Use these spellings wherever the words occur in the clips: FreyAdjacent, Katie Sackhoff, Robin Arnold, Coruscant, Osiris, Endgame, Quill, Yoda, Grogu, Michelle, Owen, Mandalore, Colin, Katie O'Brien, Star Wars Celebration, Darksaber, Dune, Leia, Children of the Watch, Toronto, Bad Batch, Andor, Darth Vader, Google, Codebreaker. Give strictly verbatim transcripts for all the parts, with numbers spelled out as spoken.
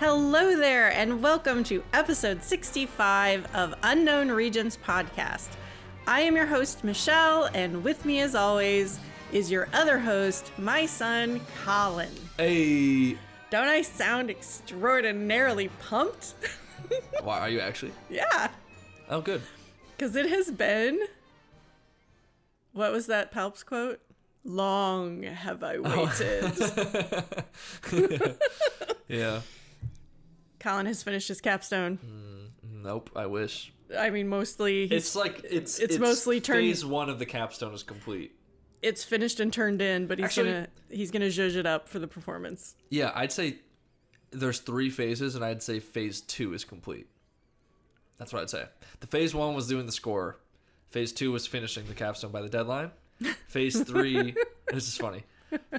Hello there, and welcome to episode sixty-five of Unknown Regions Podcast. I am your host, Michelle, and with me as always is your other host, my son, Colin. Hey! Don't I sound extraordinarily pumped? Why, are you actually? Yeah. Oh, good. Because it has been... What was that Palps quote? Long have I waited. Oh. Yeah. Colin has finished his capstone. Mm, nope, I wish. I mean, mostly... It's like, it's, it's, it's mostly turned... Phase one of the capstone is complete. It's finished and turned in, but he's Actually, gonna he's gonna zhuzh it up for the performance. Yeah, I'd say there's three phases, and I'd say phase two is complete. That's what I'd say. The phase one was doing the score. Phase two was finishing the capstone by the deadline. Phase three... This is funny.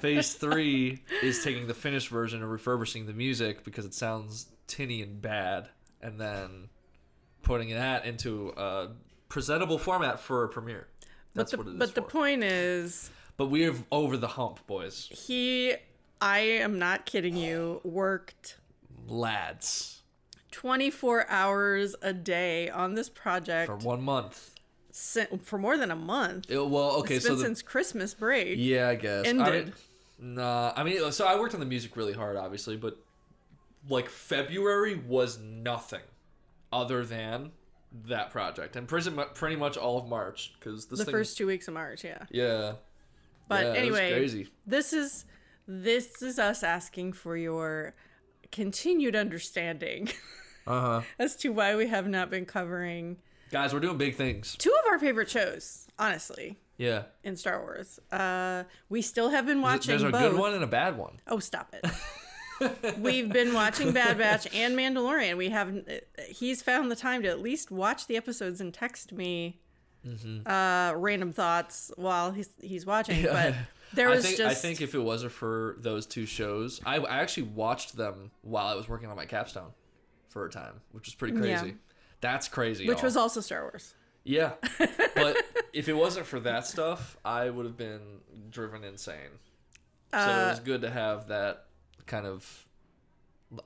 Phase three is taking the finished version and refurbishing the music because it sounds tinny and bad, and then putting that into a presentable format for a premiere. That's the, what it is. But for. The point is... But we are over the hump, boys. He, I am not kidding you, worked... Lads. twenty-four hours a day on this project. For one month. For more than a month. It, well, okay, it's been so the, since Christmas break. Yeah, I guess. Ended. I mean, nah, I mean, so I worked on the music really hard, obviously, but like February was nothing other than that project, and pretty much, pretty much all of March because the thing, first two weeks of March, yeah. Yeah. But yeah, anyway, it was crazy. this is this is us asking for your continued understanding uh-huh. as to why we have not been covering. Guys, we're doing big things. Two of our favorite shows, honestly. Yeah. In Star Wars. Uh, we still have been watching There's a both. good one and a bad one. Oh, stop it. We've been watching Bad Batch and Mandalorian. We have. He's found the time to at least watch the episodes and text me mm-hmm. uh, random thoughts while he's he's watching. Yeah. But there was I think, just... I think if it wasn't for those two shows, I, I actually watched them while I was working on my capstone for a time, which is pretty crazy. Yeah. That's crazy. Which y'all. was also Star Wars. Yeah. But if it wasn't for that stuff, I would have been driven insane. So uh, it was good to have that kind of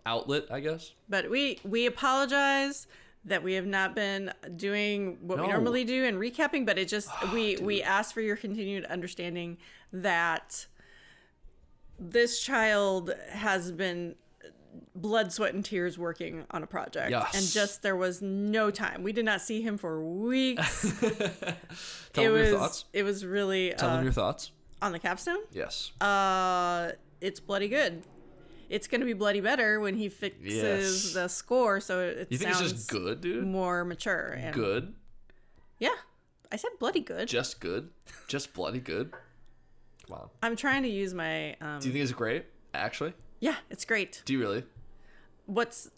outlet, I guess. But we, we apologize that we have not been doing what no. we normally do and recapping, but it just, oh, we, we ask for your continued understanding that this child has been... blood, sweat, and tears working on a project. Yes. And just there was no time. We did not see him for weeks. Tell it them was, your thoughts. It was really... Tell uh, them your thoughts. On the capstone? Yes. Uh, it's bloody good. It's going to be bloody better when he fixes yes. the score, so it you sounds think it's just good, dude? More mature. And good? Yeah. I said bloody good. Just good? Just bloody good? Come on. I'm trying to use my... Um, Do you think it's great, actually? Yeah, it's great. Do you really? What's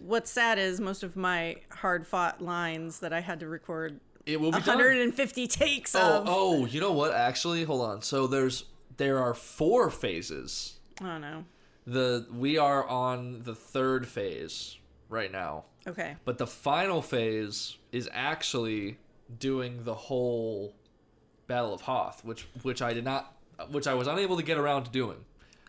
What's sad is most of my hard-fought lines that I had to record it will be one hundred fifty done. takes oh, of. Oh, you know what? Actually, hold on. So there's there are four phases. Oh, no. The, we are on the third phase right now. Okay. But the final phase is actually doing the whole Battle of Hoth, which which I did not, which I was unable to get around to doing.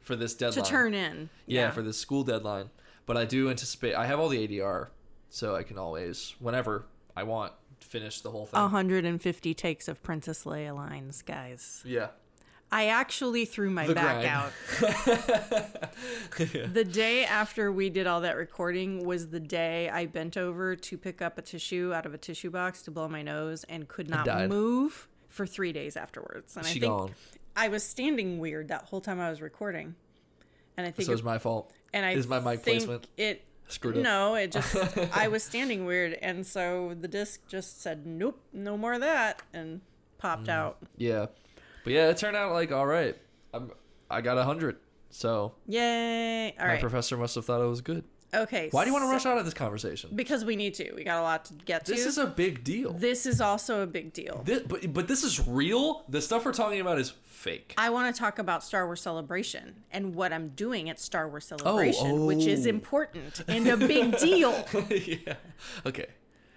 For this deadline. To turn in. Yeah, yeah, for this school deadline. But I do anticipate... I have all the A D R, so I can always, whenever I want, finish the whole thing. one hundred fifty takes of Princess Leia lines, guys. Yeah. I actually threw my the back grind. out. The day after we did all that recording was the day I bent over to pick up a tissue out of a tissue box to blow my nose and could not move for three days afterwards. And she I think... Gone. I was standing weird that whole time I was recording, and I think so it was my fault. And I is my mic think placement it screwed up. No, it just I was standing weird, and so the disc just said nope, no more of that, and popped mm, out. Yeah, but yeah, it turned out like all right. I'm I got a hundred, so yay! All my right. professor must have thought it was good. Okay. Why do you want to so, rush out of this conversation? Because we need to. We got a lot to get to. This is a big deal. This is also a big deal. This, but, but this is real? The stuff we're talking about is fake. I want to talk about Star Wars Celebration and what I'm doing at Star Wars Celebration, oh, oh. which is important and a big deal. Yeah. Okay.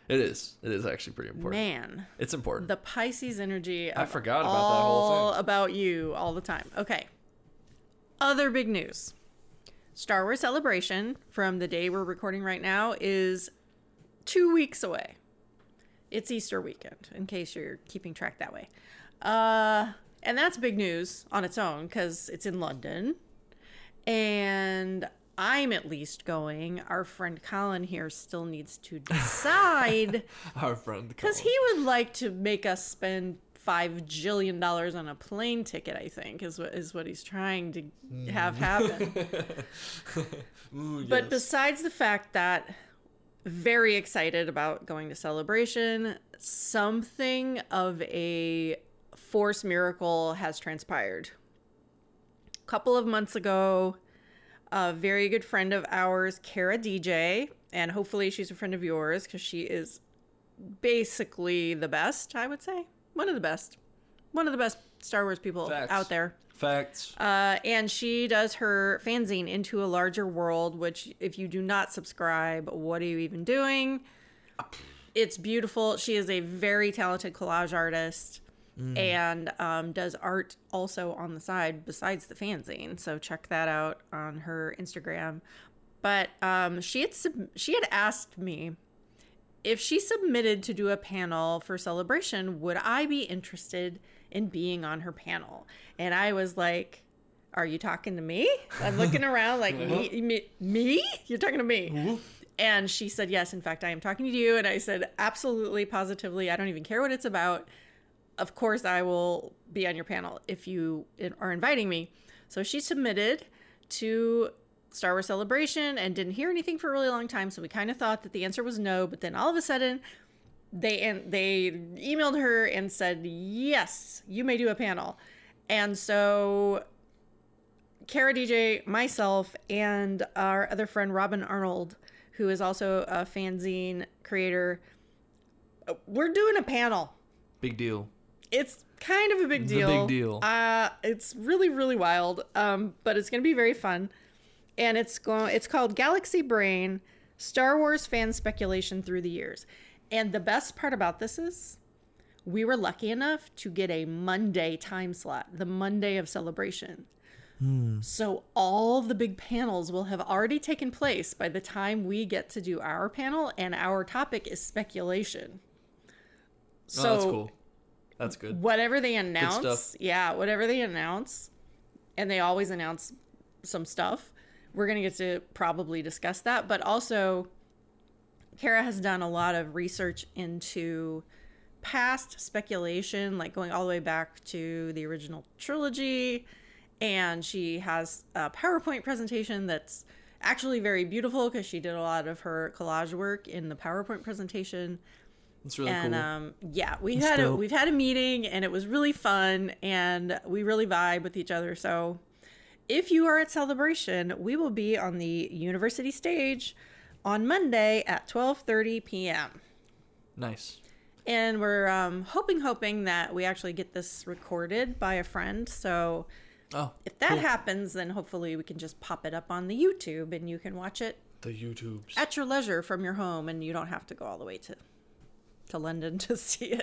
It is. It is actually pretty important. Man. It's important. The Pisces energy. I forgot about that whole thing. All about you all the time. Okay. Other big news. Star Wars Celebration, from the day we're recording right now, is two weeks away. It's Easter weekend, in case you're keeping track that way. Uh, and that's big news on its own, because it's in London. And I'm at least going. Our friend Colin here still needs to decide. Our friend Colin. Because he would like to make us spend five jillion dollars on a plane ticket, I think, is what is what he's trying to mm. have happen. Ooh, but yes. Besides the fact that very excited about going to Celebration, something of a Force miracle has transpired. A couple of months ago, a very good friend of ours, Kara D J, and hopefully she's a friend of yours because she is basically the best, I would say. One of the best. One of the best Star Wars people Facts. out there. Facts. Uh, and she does her fanzine, Into a Larger World, which if you do not subscribe, what are you even doing? It's beautiful. She is a very talented collage artist mm. and um, does art also on the side besides the fanzine. So check that out on her Instagram. But um, she had sub- she had asked me, if she submitted to do a panel for Celebration, would I be interested in being on her panel? And I was like, are you talking to me? I'm looking around like, me, me, me? You're talking to me. Mm-hmm. And she said, yes, in fact, I am talking to you. And I said, absolutely, positively. I don't even care what it's about. Of course, I will be on your panel if you are inviting me. So she submitted to Star Wars Celebration and didn't hear anything for a really long time, so we kind of thought that the answer was no, but then all of a sudden they and they emailed her and said, yes, you may do a panel. And so Kara D J, myself, and our other friend Robin Arnold, who is also a fanzine creator, we're doing a panel. Big deal. It's kind of a big deal. It's a big deal. Uh, it's really, really wild, um, but it's going to be very fun. And it's going, it's called Galaxy Brain, Star Wars Fan Speculation Through the Years. And the best part about this is we were lucky enough to get a Monday time slot, the Monday of Celebration. Mm. So all the big panels will have already taken place by the time we get to do our panel, and our topic is speculation. So oh, that's cool. That's good. Whatever they announce. Good stuff. Yeah, whatever they announce. And they always announce some stuff. We're going to get to probably discuss that. But also, Kara has done a lot of research into past speculation, like going all the way back to the original trilogy. And she has a PowerPoint presentation that's actually very beautiful because she did a lot of her collage work in the PowerPoint presentation. That's really and, cool. And um, yeah, we that's had a, we've had a meeting and it was really fun and we really vibe with each other. So if you are at Celebration, we will be on the university stage on Monday at twelve thirty p.m. Nice. And we're um, hoping, hoping that we actually get this recorded by a friend. So oh, if that cool. happens, then hopefully we can just pop it up on the YouTube and you can watch it. The YouTubes. At your leisure from your home, and you don't have to go all the way to to London to see it.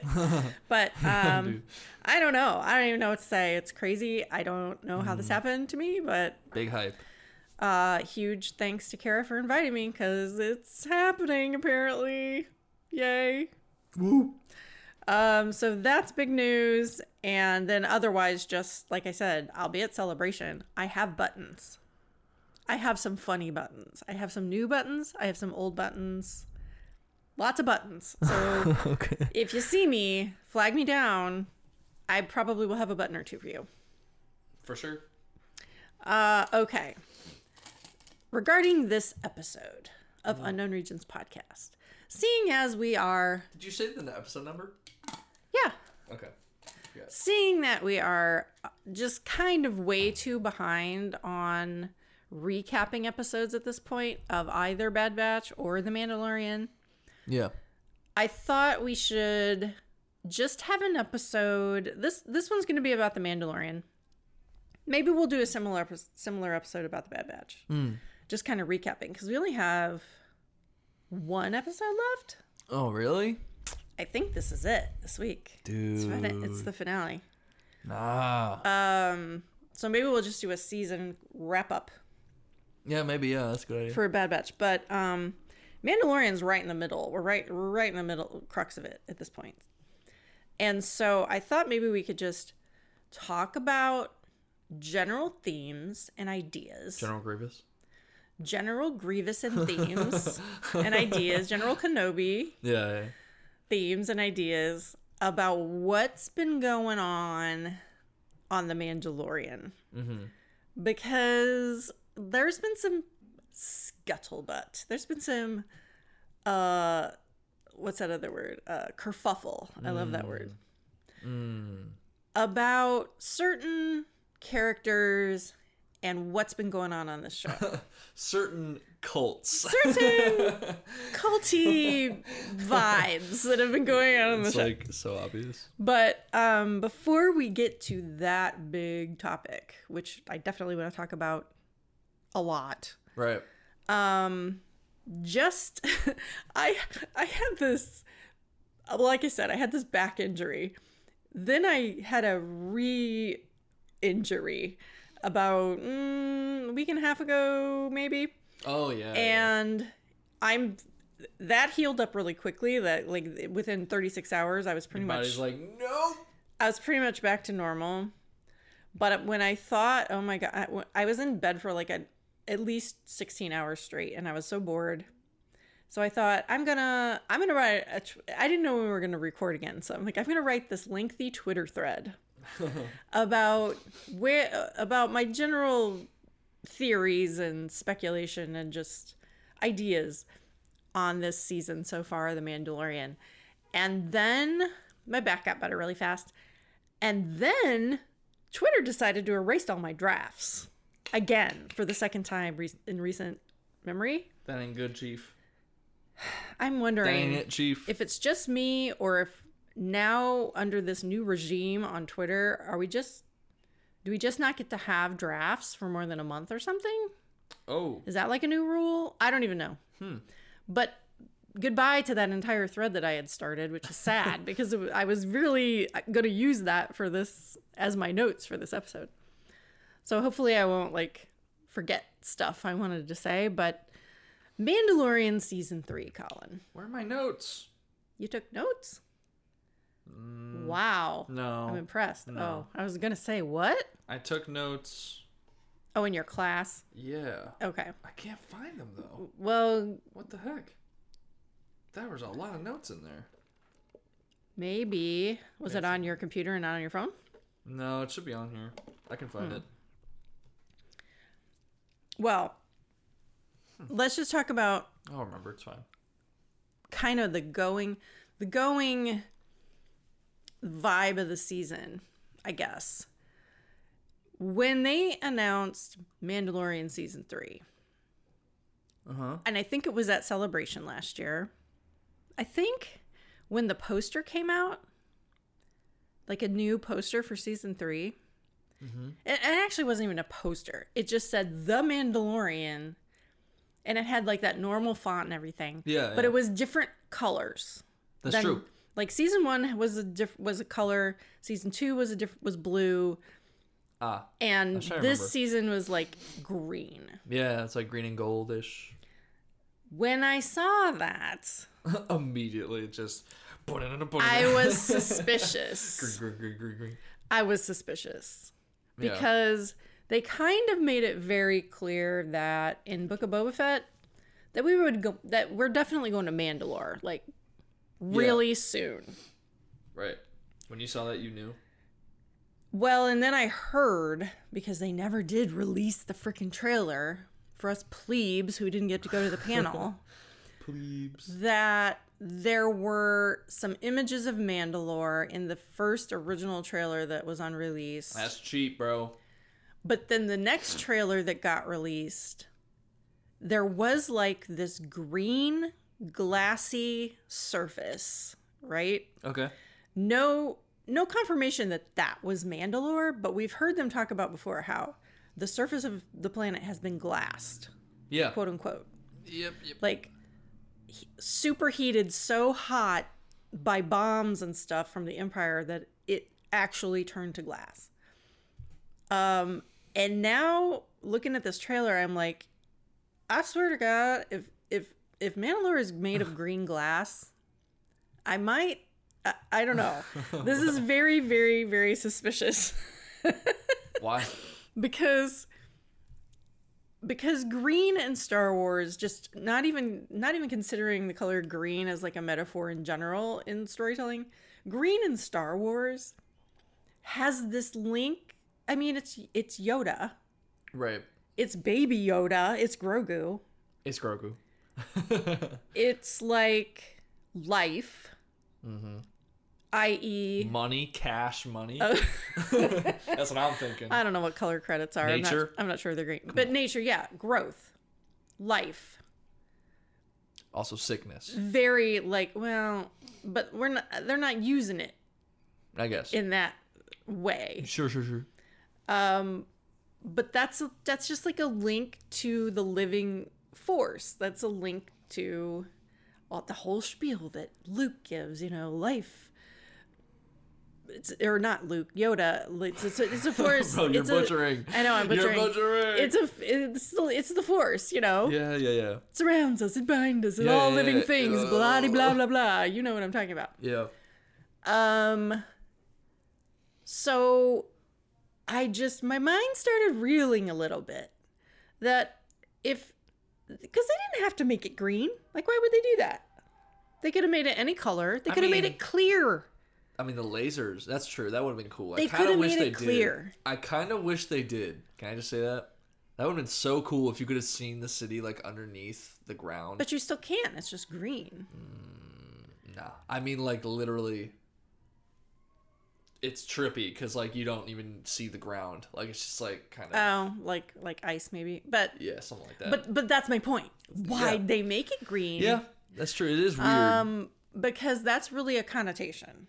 But um I don't know. I don't even know what to say. It's crazy. I don't know how mm. this happened to me, but big hype. Uh huge thanks to Kara for inviting me, because it's happening apparently. Yay. Woo. Um so that's big news. And then otherwise, just like I said, I'll be at Celebration. I have buttons. I have some funny buttons. I have some new buttons. I have some old buttons. Lots of buttons. So okay. If you see me, flag me down. I probably will have a button or two for you. For sure. Uh, okay. Regarding this episode of mm. Unknown Regions Podcast, seeing as we are... Did you say the episode number? Yeah. Okay. Yeah. Seeing that we are just kind of way too behind on recapping episodes at this point of either Bad Batch or The Mandalorian... Yeah. I thought we should just have an episode. This this one's going to be about The Mandalorian. Maybe we'll do a similar similar episode about The Bad Batch. Mm. Just kind of recapping, because we only have one episode left. Oh, really? I think this is it this week. Dude. It's, fin- it's the finale. Nah. Um. So maybe we'll just do a season wrap up. Yeah, maybe. Yeah, that's a good idea. For Bad Batch. But um, Mandalorian's right in the middle. We're right, right in the middle, crux of it at this point. And so I thought maybe we could just talk about general themes and ideas. General Grievous? General Grievous and themes and ideas. General Kenobi. Yeah, yeah. Themes and ideas about what's been going on on The Mandalorian. Mm-hmm. Because there's been some scuttlebutt. There's been some, uh, what's that other word? Uh, kerfuffle. I mm. love that word. Mm. About certain characters and what's been going on on this show. Certain cults. Certain culty vibes that have been going on on the show. It's like so obvious. But um, before we get to that big topic, which I definitely want to talk about a lot. Right. Um, just, I I had this, like I said, I had this back injury. Then I had a re-injury about mm, a week and a half ago, maybe. Oh, yeah. And yeah. I'm, that healed up really quickly. That, like, within thirty-six hours, I was pretty much. Your body's like, nope. I was pretty much back to normal. But when I thought, oh my God, I, I was in bed for like a, at least sixteen hours straight, and I was so bored. So I thought, I'm gonna, I'm gonna write, a tw- I didn't know when we were gonna record again. So I'm like, I'm gonna write this lengthy Twitter thread about where, about my general theories and speculation and just ideas on this season so far, The Mandalorian. And then my back got better really fast. And then Twitter decided to erase all my drafts again for the second time re- in recent memory. That ain't good, Chief. I'm wondering Dang it, Chief. If it's just me, or if now under this new regime on Twitter, are we just do we just not get to have drafts for more than a month or something? Oh, is that like a new rule? I don't even know. Hmm. But goodbye to that entire thread that I had started, which is sad because I was really going to use that for this as my notes for this episode. So hopefully I won't like forget stuff I wanted to say, but. Mandalorian season three, Colin. Where are my notes? You took notes? Mm, wow. No. I'm impressed. No. Oh, I was going to say, what? I took notes. Oh, in your class? Yeah. Okay. I can't find them, though. Well. What the heck? There was a lot of notes in there. Maybe. Was Maybe. it on your computer and not on your phone? No, it should be on here. I can find hmm. it. Well. Let's just talk about. I'll remember. It's fine. Kind of the going, the going vibe of the season, I guess. When they announced Mandalorian season three, uh huh, and I think it was at Celebration last year. I think when the poster came out, like a new poster for season three, mm-hmm. it, it actually wasn't even a poster. It just said The Mandalorian. And it had like that normal font and everything. Yeah. But yeah. It was different colors. That's than, true. Like season one was a diff- was a color. Season two was a diff- was blue. Ah. And this season was like green. Yeah, it's like green and goldish. When I saw that, immediately just. I was suspicious. Green, green, green, green. I was suspicious yeah. because. They kind of made it very clear that in Book of Boba Fett that we would go that we're definitely going to Mandalore like really yeah. soon. Right. When you saw that, you knew. Well, and then I heard because they never did release the freaking trailer for us plebes who didn't get to go to the panel. Plebes. That there were some images of Mandalore in the first original trailer that was on release. That's cheap, bro. But then the next trailer that got released, there was like this green glassy surface, right? Okay. No, no confirmation that that was Mandalore, but we've heard them talk about before how the surface of the planet has been glassed. Yeah. Quote unquote. Yep. yep. Like superheated so hot by bombs and stuff from the Empire that it actually turned to glass. Um, and now looking at this trailer, I'm like, I swear to God, if if if Mandalore is made of green glass, I might. I, I don't know. This is very, very, very suspicious. Why? Because because green in Star Wars, just not even not even considering the color green as like a metaphor in general in storytelling, green in Star Wars has this link. I mean, it's it's Yoda. Right. It's baby Yoda. It's Grogu. It's Grogu. It's like life. Mm-hmm. that is money, cash, money. Oh. That's what I'm thinking. I don't know what color credits are. Nature. I'm not, I'm not sure they're green. Come but on. Nature, yeah. Growth. Life. Also sickness. Very like, well, but we're not, they're not using it. I guess. In that way. Sure, sure, sure. Um, but that's a, that's just like a link to the living force. That's a link to all, the whole spiel that Luke gives, you know, life. It's, or not Luke, Yoda. It's, it's, it's a force. Bro, you're it's butchering. A, I know, I'm butchering. You're butchering. It's, a, it's, the, it's the force, you know? Yeah, yeah, yeah. It surrounds us, it binds us, and yeah, all yeah, living yeah. things, oh. blah, blah, blah, blah. You know what I'm talking about. Yeah. Um. So I just, my mind started reeling a little bit. That if, because they didn't have to make it green. Like, why would they do that? They could have made it any color. They could have made it clear. I mean, the lasers, that's true. That would have been cool. They could have made it clear. I kind of wish they did. Can I just say that? That would have been so cool if you could have seen the city, like, underneath the ground. But you still can't. It's just green. Mm, nah. I mean, like, literally, it's trippy because, like, you don't even see the ground. Like, it's just, like, kind of. Oh, like like ice, maybe. But yeah, something like that. But but that's my point. Why'd yeah. they make it green? Yeah, that's true. It is weird. Um, because that's really a connotation.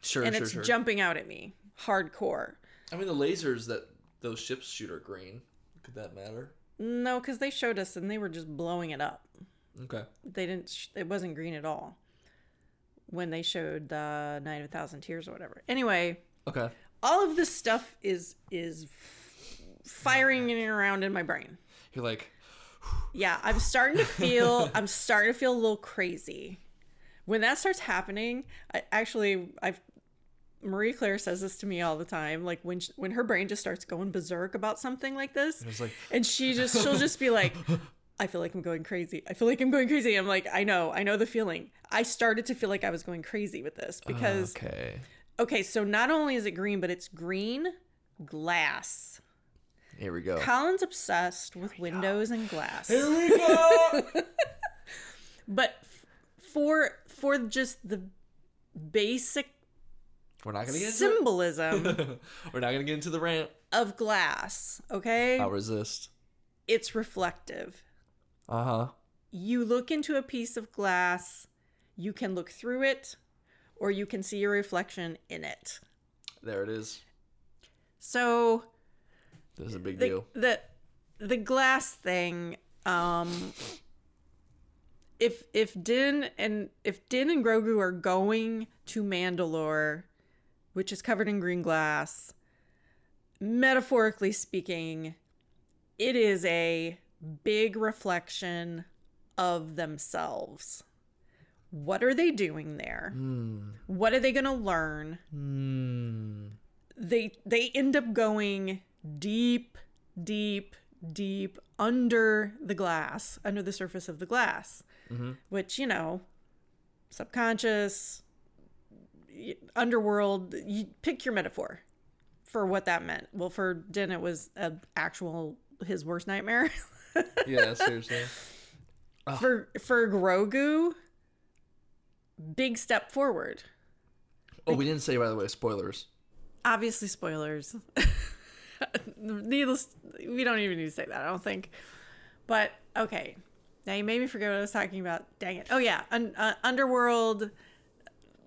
Sure, and sure, it's sure. jumping out at me hardcore. I mean, the lasers that those ships shoot are green. Could that matter? No, because they showed us and they were just blowing it up. Okay. They didn't. Sh- it wasn't green at all when they showed the Night of a Thousand Tears or whatever. Anyway. Okay. All of this stuff is is firing in around in my brain. You're like. Yeah, I'm starting to feel. I'm starting to feel a little crazy. When that starts happening, I actually, I've Marie Claire says this to me all the time. Like when she, when her brain just starts going berserk about something like this, and, like, and she just she'll just be like, "I feel like I'm going crazy. I feel like I'm going crazy." I'm like, "I know, I know the feeling." I started to feel like I was going crazy with this because okay, okay. So not only is it green, but it's green glass. Here we go. Colin's obsessed with Here windows go. and glass. Here we go. But. For for just the basic We're not gonna get symbolism. Into We're not gonna get into the rant. Of glass, okay? I'll resist. It's reflective. Uh-huh. You look into a piece of glass, you can look through it, or you can see your reflection in it. There it is. So this is a big the, deal. The the glass thing, um If if Din and if Din and Grogu are going to Mandalore, which is covered in green glass, metaphorically speaking, it is a big reflection of themselves. What are they doing there? Mm. What are they going to learn? Mm. They they end up going deep, deep, deep under the glass, under the surface of the glass. Mm-hmm. Which, you know, subconscious, underworld, you pick your metaphor for what that meant. Well, for Din, it was a actual, his worst nightmare. Yeah, seriously. Ugh. For for Grogu, big step forward. Oh, like, we didn't say, by the way, spoilers. Obviously, spoilers. Needless, we don't even need to say that, I don't think. But, okay. Now you made me forget what I was talking about. Dang it. Oh, yeah. Un- uh, underworld,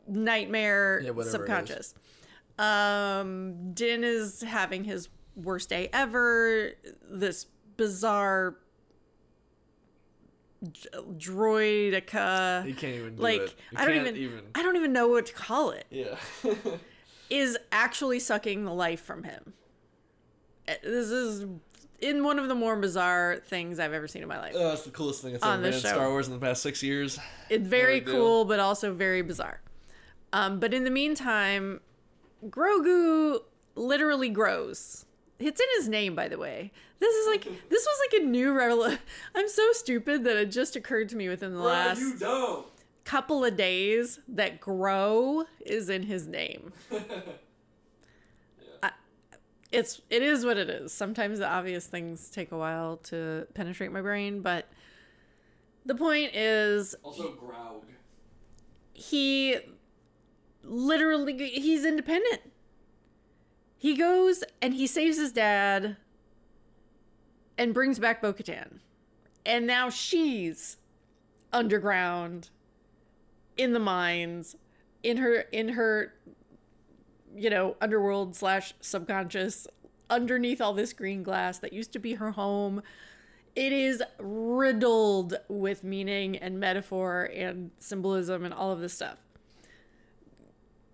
nightmare, yeah, subconscious. Um, Din is having his worst day ever. This bizarre d- droidica. You can't even do like, it. You I don't even, even. I don't even know what to call it. Yeah. Is actually sucking the life from him. This is in one of the more bizarre things I've ever seen in my life. Oh, that's the coolest thing that's ever been in Star Wars in the past six years. It's very cool, but also very bizarre. Um, but in the meantime, Grogu literally grows. It's in his name, by the way. This is like this was like a new revelation. I'm so stupid that it just occurred to me within the Bro, last you don't. couple of days that Grow is in his name. yeah. I, it's it is what it is. Sometimes the obvious things take a while to penetrate my brain, but the point is also Grog. He literally he's independent. He goes and he saves his dad and brings back Bo-Katan. And now she's underground in the mines, in her, in her, you know, underworld slash subconscious, underneath all this green glass that used to be her home. It is riddled with meaning and metaphor and symbolism and all of this stuff.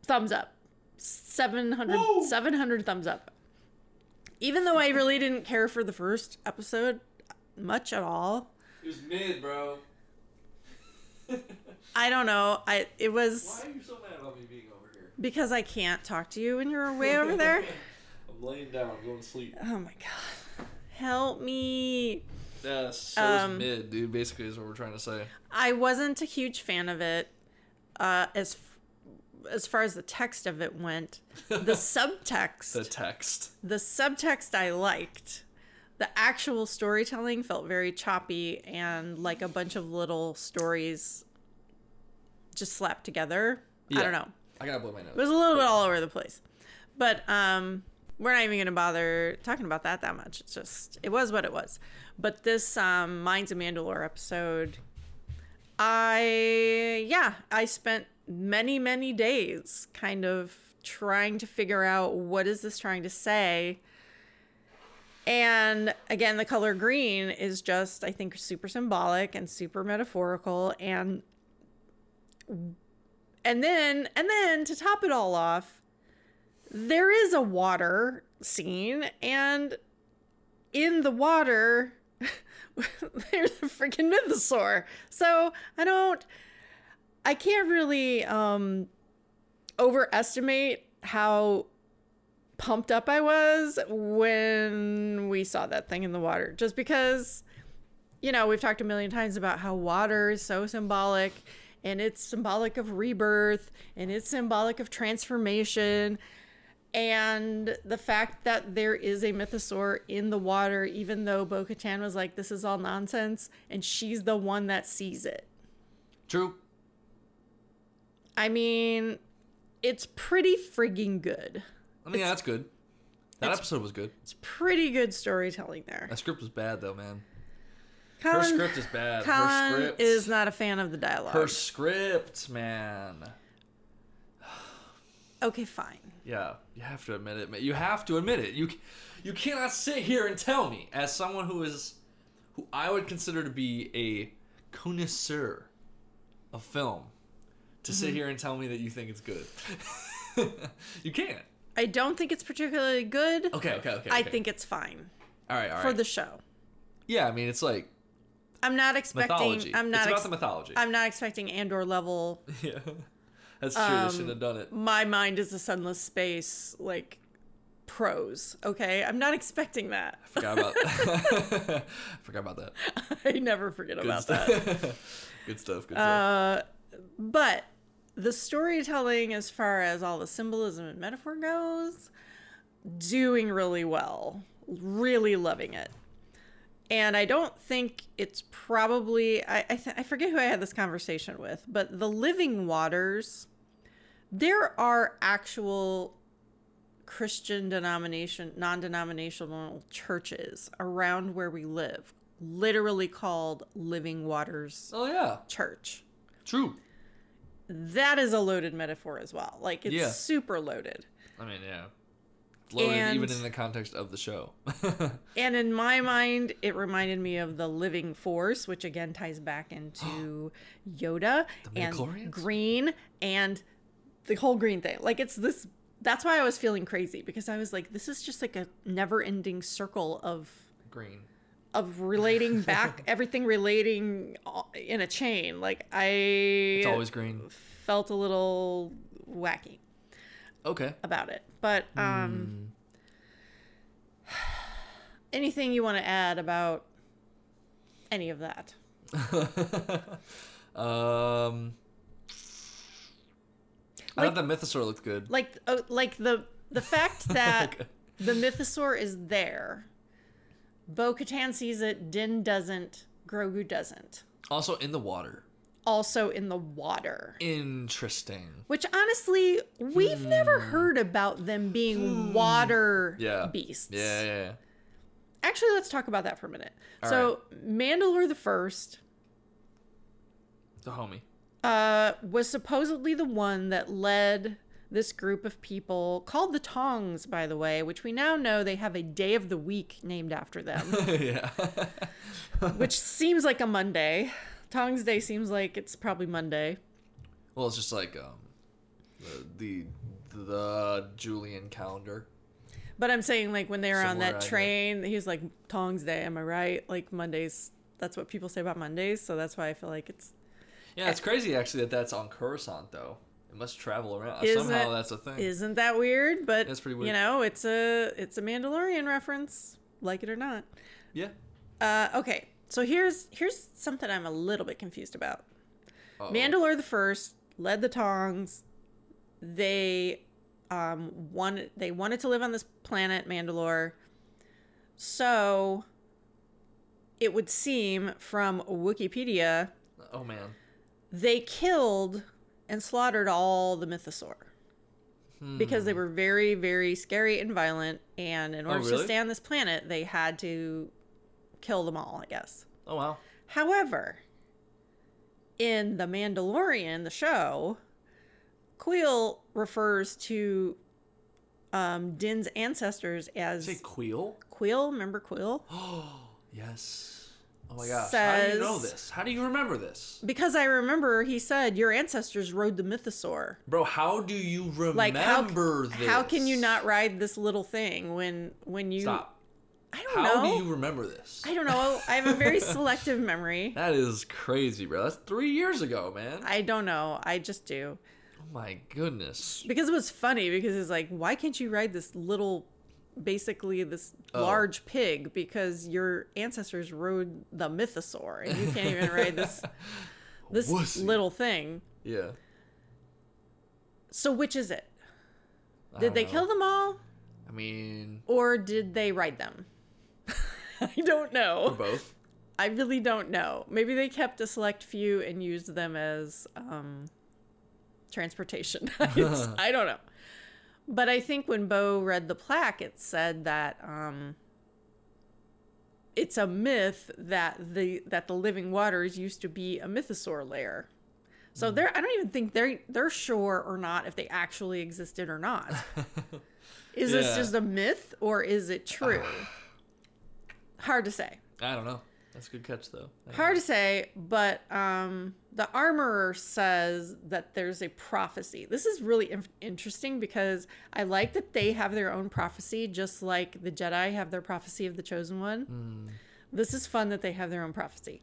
Thumbs up. seven hundred, seven hundred thumbs up. Even though I really didn't care for the first episode much at all. It was mid, bro. I don't know. I it was. Why are you so mad about me being over here? Because I can't talk to you when you're way over there. I'm laying down. I'm going to sleep. Oh my god! Help me. Yeah, so um, it's mid, dude. Basically, is what we're trying to say. I wasn't a huge fan of it. Uh, as. As far as the text of it went, the subtext, the text, the subtext I liked. The actual storytelling felt very choppy and like a bunch of little stories just slapped together. Yeah. I don't know. I gotta blow my nose. It was a little yeah. bit all over the place, but um, we're not even gonna bother talking about that that much. It's just, it was what it was. But this um, Minds of Mandalore episode, I, yeah, I spent many, many days kind of trying to figure out what is this trying to say. And again, the color green is just, I think, super symbolic and super metaphorical. And and then and then to top it all off, there is a water scene, and in the water there's a freaking Mythosaur. So I don't I can't really um, overestimate how pumped up I was when we saw that thing in the water. Just because, you know, we've talked a million times about how water is so symbolic, and it's symbolic of rebirth, and it's symbolic of transformation. And the fact that there is a Mythosaur in the water, even though Bo-Katan was like, this is all nonsense, and she's the one that sees it. True. I mean, it's pretty frigging good. I mean, yeah, that's good. That episode was good. It's pretty good storytelling there. That script was bad, though, man. Colin, her script is bad. Colin her script is not a fan of the dialogue. Her script, man. Okay, fine. Yeah, you have to admit it. You have to admit it. You, you cannot sit here and tell me, as someone who is, who I would consider to be a connoisseur of film, to sit here and tell me that you think it's good. You can't. I don't think it's particularly good. Okay, okay, okay. I okay. think it's fine. All right, all right. For the show. Yeah, I mean, it's like I'm not expecting mythology. I'm not It's ex- about the mythology. I'm not expecting Andor level. Yeah. That's true. Um, they shouldn't have done it. My mind is a sunless space, like prose, okay? I'm not expecting that. I forgot about that. I forgot about that. I never forget good about stuff. that. Good stuff, good stuff. Uh, but the storytelling, as far as all the symbolism and metaphor goes, doing really well. Really loving it. And I don't think it's probably... I I, th- I forget who I had this conversation with, but the Living Waters, there are actual Christian denomination, non-denominational churches around where we live, literally called Living Waters oh, yeah. Church. True. That is a loaded metaphor as well. Like, it's yeah. super loaded. I mean, yeah. Loaded and, even in the context of the show. And in my mind, it reminded me of the Living Force, which again ties back into Yoda and green and the whole green thing. Like, it's this... That's why I was feeling crazy, because I was like, this is just like a never-ending circle of green. Of relating back, everything relating in a chain. Like, I... It's always green. Felt a little wacky. Okay. About it. But, um... Mm. Anything you want to add about any of that? um... I like, thought that Mythosaur looked good. Like, uh, like the the fact that okay. the Mythosaur is there, Bo-Katan sees it, Din doesn't, Grogu doesn't. Also in the water. Also in the water. Interesting. Which, honestly, we've hmm. never heard about them being hmm. water yeah. beasts. Yeah, yeah, yeah. Actually, let's talk about that for a minute. All so, right. Mandalore the First. The homie. Uh, was supposedly the one that led this group of people, called the Tongs, by the way, which we now know they have a day of the week named after them. yeah. Which seems like a Monday. Tongs Day seems like it's probably Monday. Well, it's just like um, the, the the Julian calendar. But I'm saying, like, when they were somewhere on that train, he was like, Tongs Day, am I right? Like, Mondays, that's what people say about Mondays, so that's why I feel like it's... Yeah, it's crazy, actually, that that's on Coruscant, though. It must travel around. Isn't, Somehow that's a thing. Isn't that weird? But, that's pretty weird. You know, it's a it's a Mandalorian reference, like it or not. Yeah. Uh, okay, so here's here's something I'm a little bit confused about. Uh-oh. Mandalore the First led the Tongs. They um wanted, they wanted to live on this planet, Mandalore. So, it would seem from Wikipedia... Oh, man. They killed and slaughtered all the Mythosaur hmm. because they were very, very scary and violent. And in order oh, really? to stay on this planet, they had to kill them all, I guess. Oh, wow. However, in The Mandalorian, the show, Quill refers to um, Din's ancestors as... Did you say Quill? Quill, remember Quill? Oh, yes. Oh my gosh, says, how do you know this? How do you remember this? Because I remember he said, your ancestors rode the Mythosaur. Bro, how do you remember like how, this? How can you not ride this little thing when when you... Stop. I don't how know. How do you remember this? I don't know. I have a very selective memory. That is crazy, bro. That's three years ago, man. I don't know. I just do. Oh my goodness. Because it was funny, because it's like, why can't you ride this little... basically this oh. large pig, because your ancestors rode the Mythosaur and you can't even ride this this Wussy. little thing. Yeah. So which is it? I did they know. kill them all? I mean... Or did they ride them? I don't know. Or both? I really don't know. Maybe they kept a select few and used them as um, transportation. I don't know. But I think when Bo read the plaque, it said that um, it's a myth that the that the Living Waters used to be a Mythosaur lair. So mm. they're I don't even think they're they're sure or not if they actually existed or not. Is yeah. this just a myth or is it true? Hard to say. I don't know. That's a good catch, though. Hard know. to say, but um, the Armorer says that there's a prophecy. This is really inf- interesting because I like that they have their own prophecy, just like the Jedi have their prophecy of the Chosen One. Mm. This is fun that they have their own prophecy.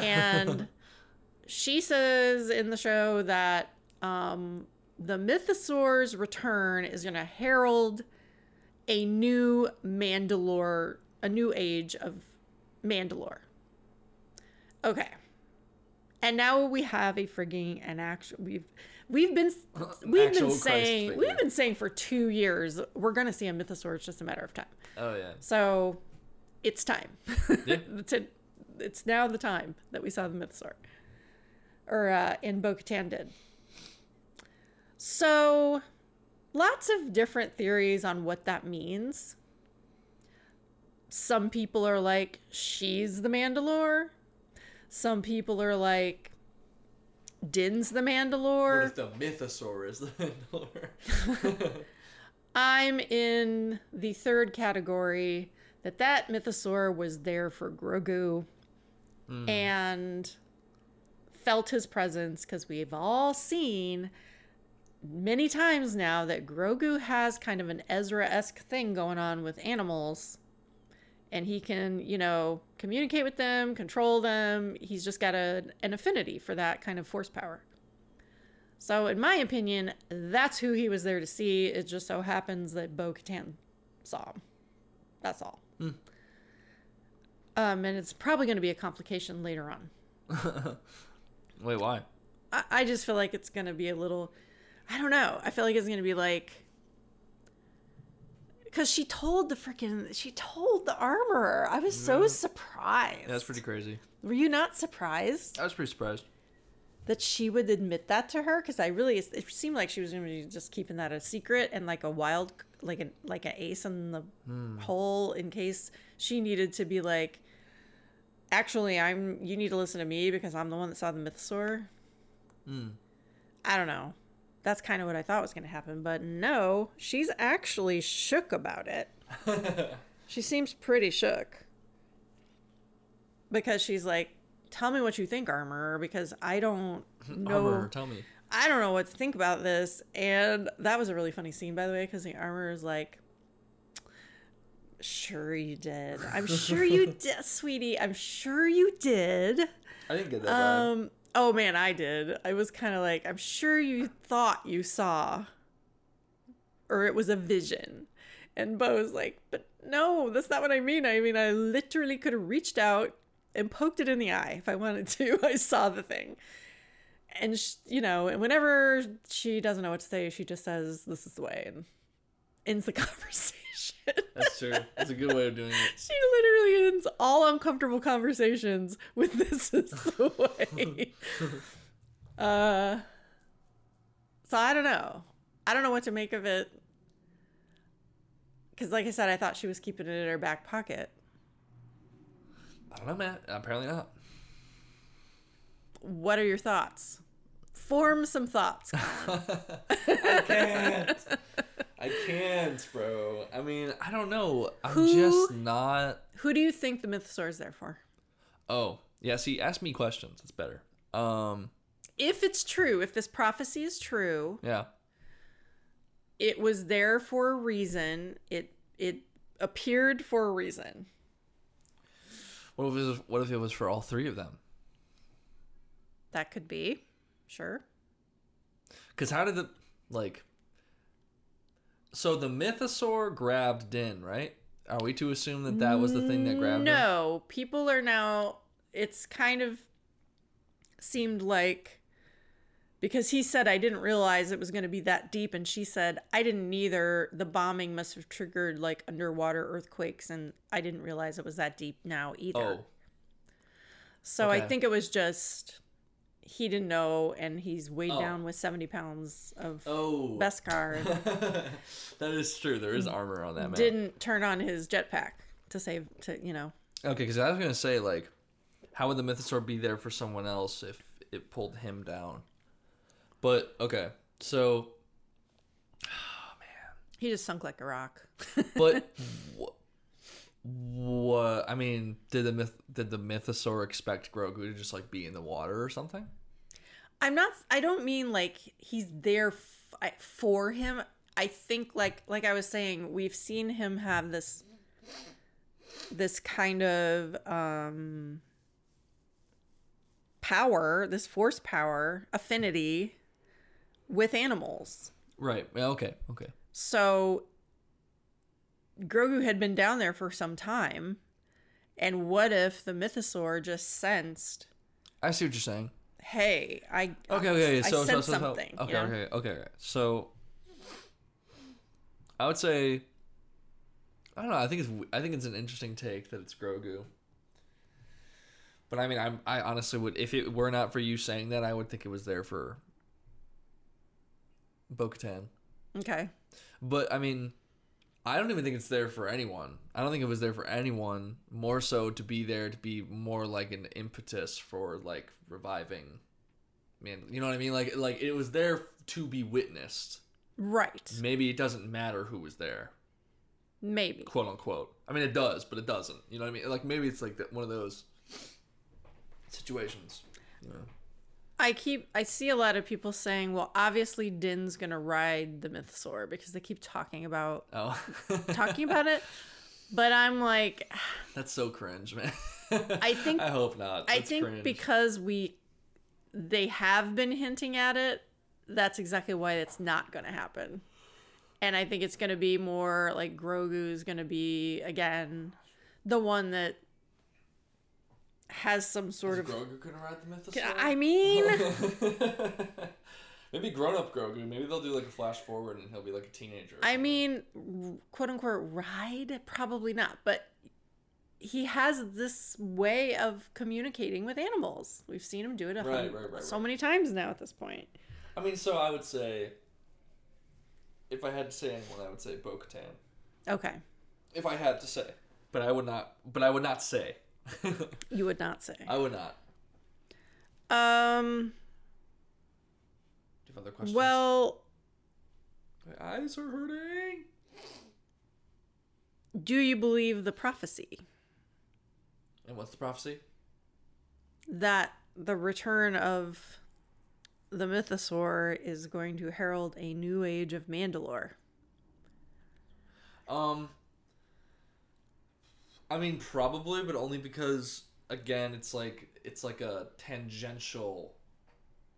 And she says in the show that um, the Mythosaur's return is going to herald a new Mandalore, a new age of Mandalore. Okay. And now we have a frigging an actual we've we've been we've actual been saying we've been saying for two years we're gonna see a Mythosaur. It's just a matter of time. Oh yeah. So it's time. Yeah. it's, a, it's now the time that we saw the Mythosaur, or uh, and Bo-Katan did. So lots of different theories on what that means. Some people are like, she's the Mandalore. Some people are like, Din's the Mandalore. What if the Mythosaur is the Mandalore? I'm in the third category, that that Mythosaur was there for Grogu mm. and felt his presence, because we've all seen many times now that Grogu has kind of an Ezra-esque thing going on with animals. and he can, you know, communicate with them, control them. He's just got a, an affinity for that kind of force power. So in my opinion, that's who he was there to see. It just so happens that Bo-Katan saw him. That's all. Mm. Um, and it's probably going to be a complication later on. Wait, why? I, I just feel like it's going to be a little... I don't know. I feel like it's going to be like... Because she told the freaking... She told the Armorer. I was so surprised. That's pretty crazy. Were you not surprised? I was pretty surprised. That she would admit that to her? Because I really... It seemed like she was going to be just keeping that a secret and like a wild... Like an like an ace in the hmm. hole in case she needed to be like... Actually, I'm. You need to listen to me because I'm the one that saw the Mythosaur. Mm. I don't know. That's kind of what I thought was going to happen, but no, she's actually shook about it. She seems pretty shook because she's like, "Tell me what you think, Armorer, because I don't know." Armorer, tell me. I don't know what to think about this, and that was a really funny scene, by the way, because the Armorer is like. Sure you did. I'm sure you did, sweetie. I'm sure you did. I didn't get that vibe. Um, oh, man, I did. I was kind of like, I'm sure you thought you saw. Or it was a vision. And Bo's like, but no, that's not what I mean. I mean, I literally could have reached out and poked it in the eye if I wanted to. I saw the thing. And, she, you know, and whenever she doesn't know what to say, she just says, this is the way. And ends the conversation. That's true. That's a good way of doing it. She literally ends all uncomfortable conversations with this is the way. uh, so I don't know. I don't know what to make of it. Because like I said, I thought she was keeping it in her back pocket. I don't know, Matt. Apparently not. What are your thoughts? Form some thoughts. I can't. I can't, bro. I mean, I don't know. I'm who, just not... Who do you think the Mythosaur is there for? Oh, yeah. See, ask me questions. It's better. Um, if it's true, if this prophecy is true... Yeah. It was there for a reason. It it appeared for a reason. What if it was, what if it was for all three of them? That could be. Sure. Because how did the... Like... So the Mythosaur grabbed Din, right? Are we to assume that that was the thing that grabbed no, him? No. People are now... It's kind of seemed like... Because he said, I didn't realize it was going to be that deep. And she said, I didn't either. The bombing must have triggered like underwater earthquakes. And I didn't realize it was that deep now either. Oh. So okay. I think it was just... He didn't know, and he's weighed oh. down with seventy pounds of oh. Beskar. That is true. There is armor on that man. Didn't turn on his jetpack to save, to you know. Okay, because I was going to say, like, how would the Mythosaur be there for someone else if it pulled him down? But, okay, so... Oh, man. He just sunk like a rock. But... Wh- What I mean, did the myth did the Mythosaur expect Grogu to just like be in the water or something? I'm not. I don't mean like he's there f- for him. I think like like I was saying, we've seen him have this this kind of um, power, this force power affinity with animals. Right. Okay. Okay. So. Grogu had been down there for some time, and what if the Mythosaur just sensed? I see what you're saying. Hey, I okay, okay, I, so, I sensed so, so, so, something. Okay, you know? okay, okay, okay. So, I would say, I don't know. I think it's I think it's an interesting take that it's Grogu. But I mean, I'm I honestly would if it were not for you saying that, I would think it was there for Bo-Katan. Okay. But I mean. I don't even think it's there for anyone. I don't think it was there for anyone. More so to be there to be more like an impetus for like reviving. Man, you know what I mean? Like, like it was there to be witnessed. Right. Maybe it doesn't matter who was there. Maybe. Quote unquote. I mean, it does, but it doesn't. You know what I mean? Like maybe it's like one of those situations. You know? I keep I see a lot of people saying, well, obviously Din's gonna ride the Mythosaur because they keep talking about oh. talking about it. But I'm like... That's so cringe, man. I think... I hope not. That's I think cringe. Because we... They have been hinting at it. That's exactly why it's not going to happen. And I think it's going to be more like Grogu's going to be, again, the one that has some sort Is of... Grogu going to ride the Mythosaur? I mean... Maybe grown-up Grogu. Maybe they'll do like a flash forward and he'll be like a teenager. I mean, quote-unquote ride? Probably not. But he has this way of communicating with animals. We've seen him do it a right, hundred, right, right, so right. many times now at this point. I mean, so I would say, if I had to say anyone, I would say Bo-Katan. Okay. If I had to say. But I would not, but I would not say. You would not say. I would not. Um... Do you have other questions? Well, my eyes are hurting. Do you believe the prophecy? And what's the prophecy? That the return of the Mythosaur is going to herald a new age of Mandalore. Um, I mean, probably, but only because, again, it's like it's like a tangential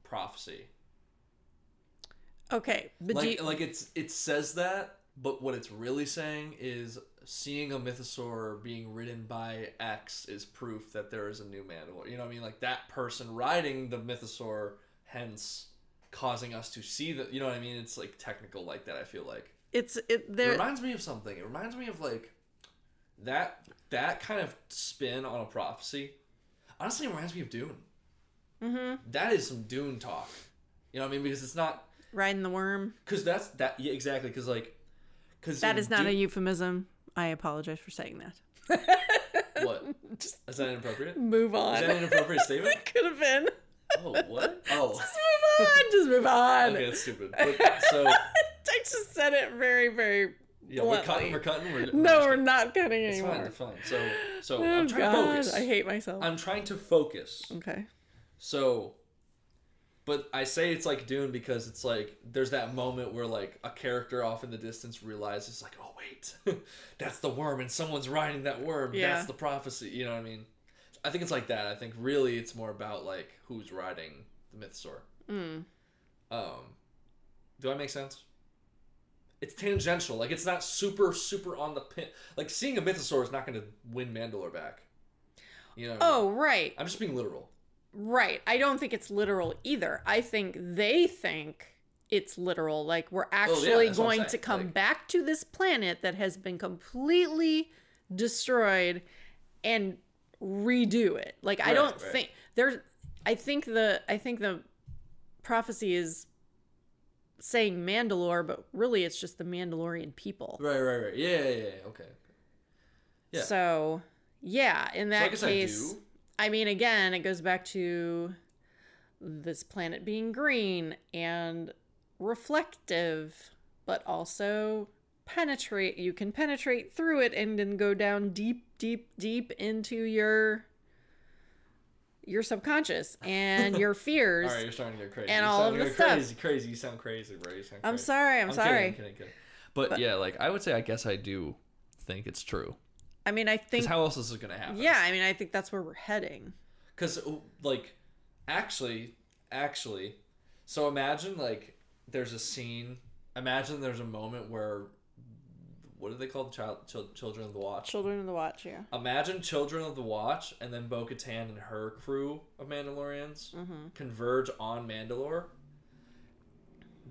prophecy. Okay, but like, do you... like it's it says that, but what it's really saying is seeing a Mythosaur being ridden by X is proof that there is a new Mandalore. You know what I mean? Like that person riding the Mythosaur, hence causing us to see the. You know what I mean? It's like technical like that. I feel like it's it. There... It reminds me of something. It reminds me of like that that kind of spin on a prophecy. Honestly, it reminds me of Dune. Mm-hmm. That is some Dune talk. You know what I mean? Because it's not. Riding the worm. Because that's that. Yeah, exactly. Because like, because that is not do- a euphemism. I apologize for saying that. What? Just is that inappropriate? Move on. Is that an inappropriate statement? It could have been. Oh what? Oh. Just move on. Just move on. Okay, that's stupid. But, so I just said it very, very. Yeah, bluntly. we're cutting. We're cutting. We're, no, we're, we're not cutting anymore. It's fine. It's fine. So, so oh, I'm trying God. to focus. I hate myself. I'm trying to focus. Okay. So. But I say it's like Dune because it's like there's that moment where like a character off in the distance realizes like, oh wait, that's the worm and someone's riding that worm. Yeah. That's the prophecy. You know what I mean? I think it's like that. I think really it's more about like who's riding the Mythosaur. Mm. Um, do I make sense? It's tangential. Like it's not super super on the pin. Like seeing a Mythosaur is not going to win Mandalore back. You know? Oh I mean? Right. I'm just being literal. Right. I don't think it's literal either. I think they think it's literal. Like, we're actually oh, yeah, going to come like, back to this planet that has been completely destroyed and redo it. Like, right, I don't right. think... there's. I think the I think the prophecy is saying Mandalore, but really it's just the Mandalorian people. Right, right, right. Yeah, yeah, yeah. Okay. Yeah. So, yeah. In that so I guess case... I do. I mean, again, it goes back to this planet being green and reflective, but also penetrate. You can penetrate through it and then go down deep, deep, deep into your your subconscious and your fears. All right, you're starting to get crazy. And you all sound, of this stuff. Crazy, crazy. You sound crazy, bro. You sound crazy. I'm sorry. I'm, I'm sorry. Kidding, kidding, kidding. But, but yeah, like I would say, I guess I do think it's true. I mean, I think... Because how else is it going to happen? Yeah, I mean, I think that's where we're heading. Because, like, actually, actually, so imagine, like, there's a scene, imagine there's a moment where, what are they called? Child, Ch- Children of the Watch? Children of the Watch, yeah. Imagine Children of the Watch, and then Bo-Katan and her crew of Mandalorians mm-hmm. converge on Mandalore.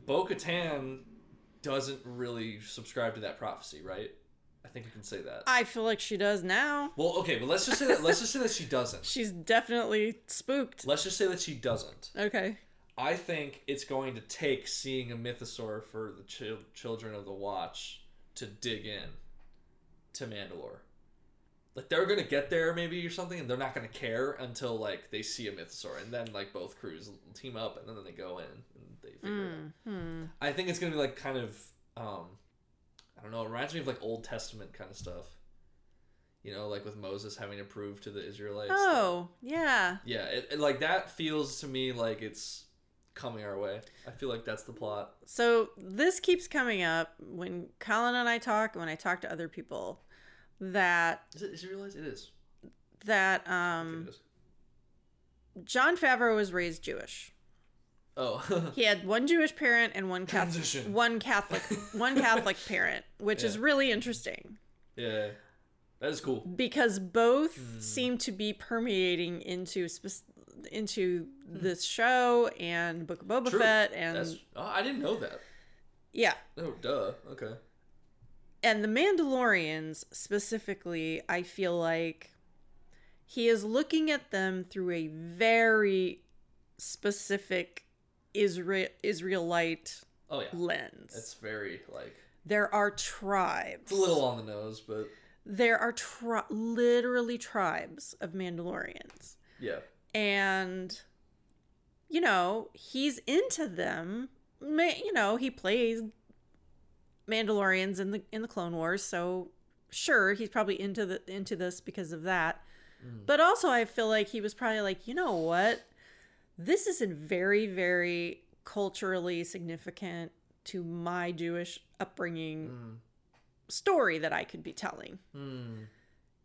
Bo-Katan doesn't really subscribe to that prophecy, right? I think we can say that. I feel like she does now. Well, okay, but let's just say that let's just say that she doesn't. She's definitely spooked. Let's just say that she doesn't. Okay. I think it's going to take seeing a Mythosaur for the ch- Children of the Watch to dig in to Mandalore. Like they're going to get there maybe or something and they're not going to care until like they see a Mythosaur and then like both crews team up and then they go in and they figure mm-hmm. it out. I think it's going to be like kind of um I don't know, it reminds me of like Old Testament kind of stuff. You know, like with Moses having to prove to the Israelites. Oh, that, yeah. Yeah, it, it, like that feels to me like it's coming our way. I feel like that's the plot. So this keeps coming up when Colin and I talk, when I talk to other people. that... Is it, is it realized? It is. That um, Jon Favreau was raised Jewish. Oh. He had one Jewish parent and one Catholic, Transition. one Catholic, one Catholic parent, which yeah. is really interesting. Yeah. That is cool. Because both mm. seem to be permeating into spe- into mm. this show and Book of Boba True. Fett. And That's, oh, I didn't know that. Yeah. Oh, duh. Okay. And the Mandalorians specifically, I feel like he is looking at them through a very specific Israel Israelite oh, yeah. lens. It's very like there are tribes. It's a little on the nose, but there are tri- literally tribes of Mandalorians. Yeah, and you know he's into them. You know he plays Mandalorians in the in the Clone Wars, so sure he's probably into the into this because of that. Mm. But also, I feel like he was probably like, you know what. This is very, very culturally significant to my Jewish upbringing mm. story that I could be telling. Mm.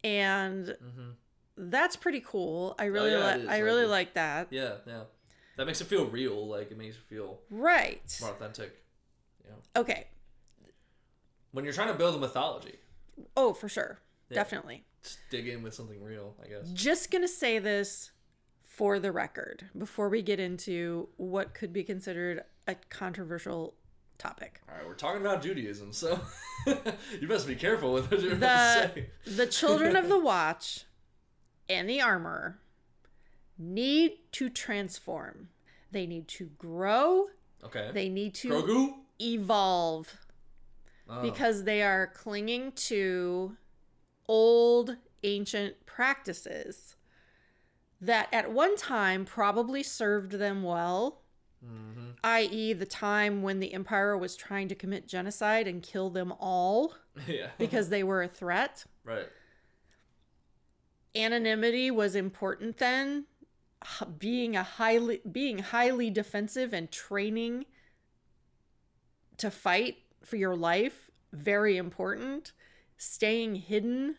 And mm-hmm. that's pretty cool. I really oh, yeah, like I really like, like that. Yeah, yeah. That makes it feel real, like it makes it feel right. more authentic. Yeah. Okay. When you're trying to build a mythology. Oh, for sure. Yeah. Definitely. Just dig in with something real, I guess. Just gonna say this. For the record, before we get into what could be considered a controversial topic. All right, we're talking about Judaism, so you best be careful with what you're about to say. The Children of the Watch and the Armorer need to transform. They need to grow. Okay. They need to Grogu? evolve oh. because they are clinging to old, ancient practices that at one time probably served them well, mm-hmm. that is the time when the Empire was trying to commit genocide and kill them all yeah. because they were a threat. Right. Anonymity was important then. Being a highly being highly defensive and training to fight for your life, very important. Staying hidden,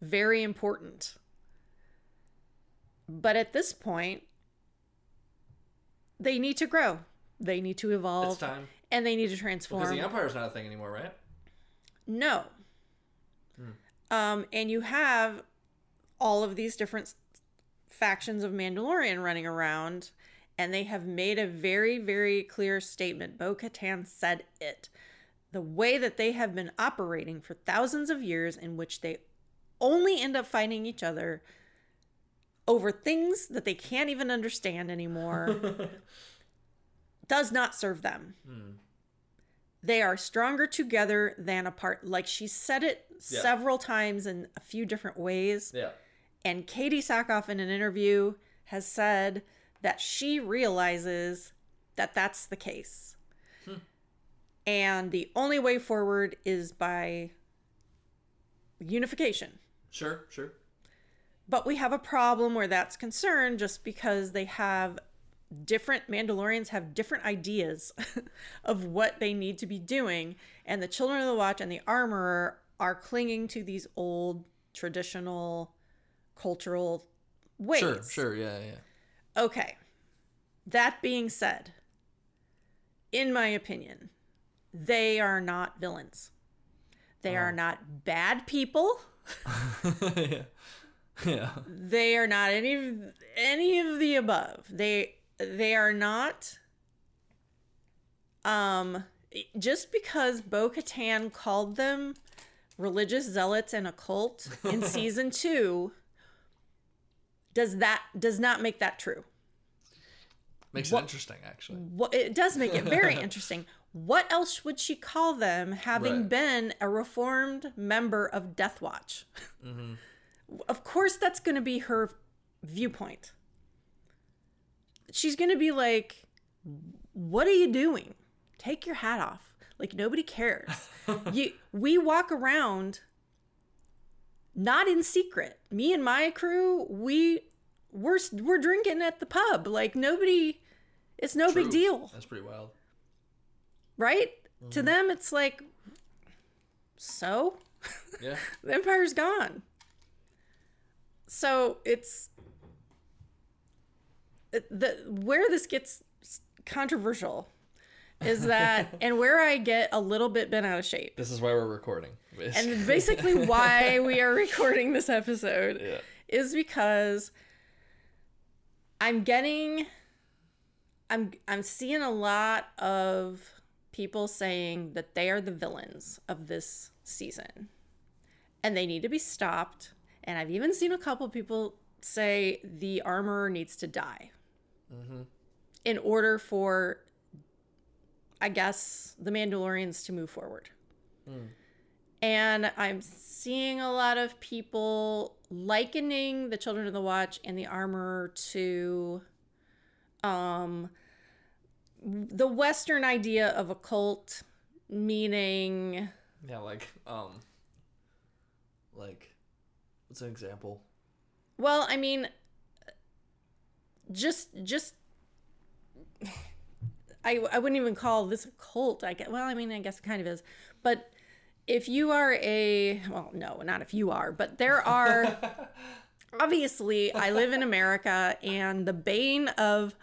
very important. But at this point, they need to grow. They need to evolve. It's time. And they need to transform. Because the Empire's not a thing anymore, right? No. Hmm. Um, and you have all of these different factions of Mandalorian running around, and they have made a very, very clear statement. Bo-Katan said it. The way that they have been operating for thousands of years, in which they only end up fighting each other over things that they can't even understand anymore, does not serve them. Mm. They are stronger together than apart. Like she said it yeah. several times in a few different ways. Yeah. And Katie Sackhoff in an interview has said that she realizes that that's the case. Hmm. And the only way forward is by unification. Sure, sure. But we have a problem where that's concerned just because they have different Mandalorians have different ideas of what they need to be doing. And the Children of the Watch and the Armorer are clinging to these old traditional cultural ways. Sure, sure, yeah, yeah. Okay. That being said, in my opinion, they are not villains. They oh. are not bad people. yeah. Yeah. They are not any of, any of the above. They they are not. Um, just because Bo-Katan called them religious zealots and a cult in season two, does that does not make that true? Makes what, it interesting, actually. What, it does make it very interesting. What else would she call them, having right. been a reformed member of Death Watch? Mm-hmm. Of course, that's going to be her viewpoint. She's going to be like, what are you doing? Take your hat off. Like, nobody cares. you, we walk around not in secret. Me and my crew, we, we're, we're drinking at the pub. Like, nobody, it's no True. big deal. That's pretty wild. Right? Mm-hmm. To them, it's like, so? Yeah. The Empire's gone. So it's the where this gets controversial is that, and where I get a little bit bent out of shape. This is why we're recording. Basically. And basically why we are recording this episode yeah. is because I'm getting, I'm I'm seeing a lot of people saying that they are the villains of this season and they need to be stopped. And I've even seen a couple people say the Armorer needs to die mm-hmm. in order for, I guess, the Mandalorians to move forward. Mm. And I'm seeing a lot of people likening the Children of the Watch and the Armorer to um, the Western idea of a cult, meaning... Yeah, like, um, like, what's an example? Well, I mean, just, just, I, I wouldn't even call this a cult. I guess, well, I mean, I guess it kind of is, but if you are a, well, no, not if you are, but there are, obviously, I live in America, and the bane of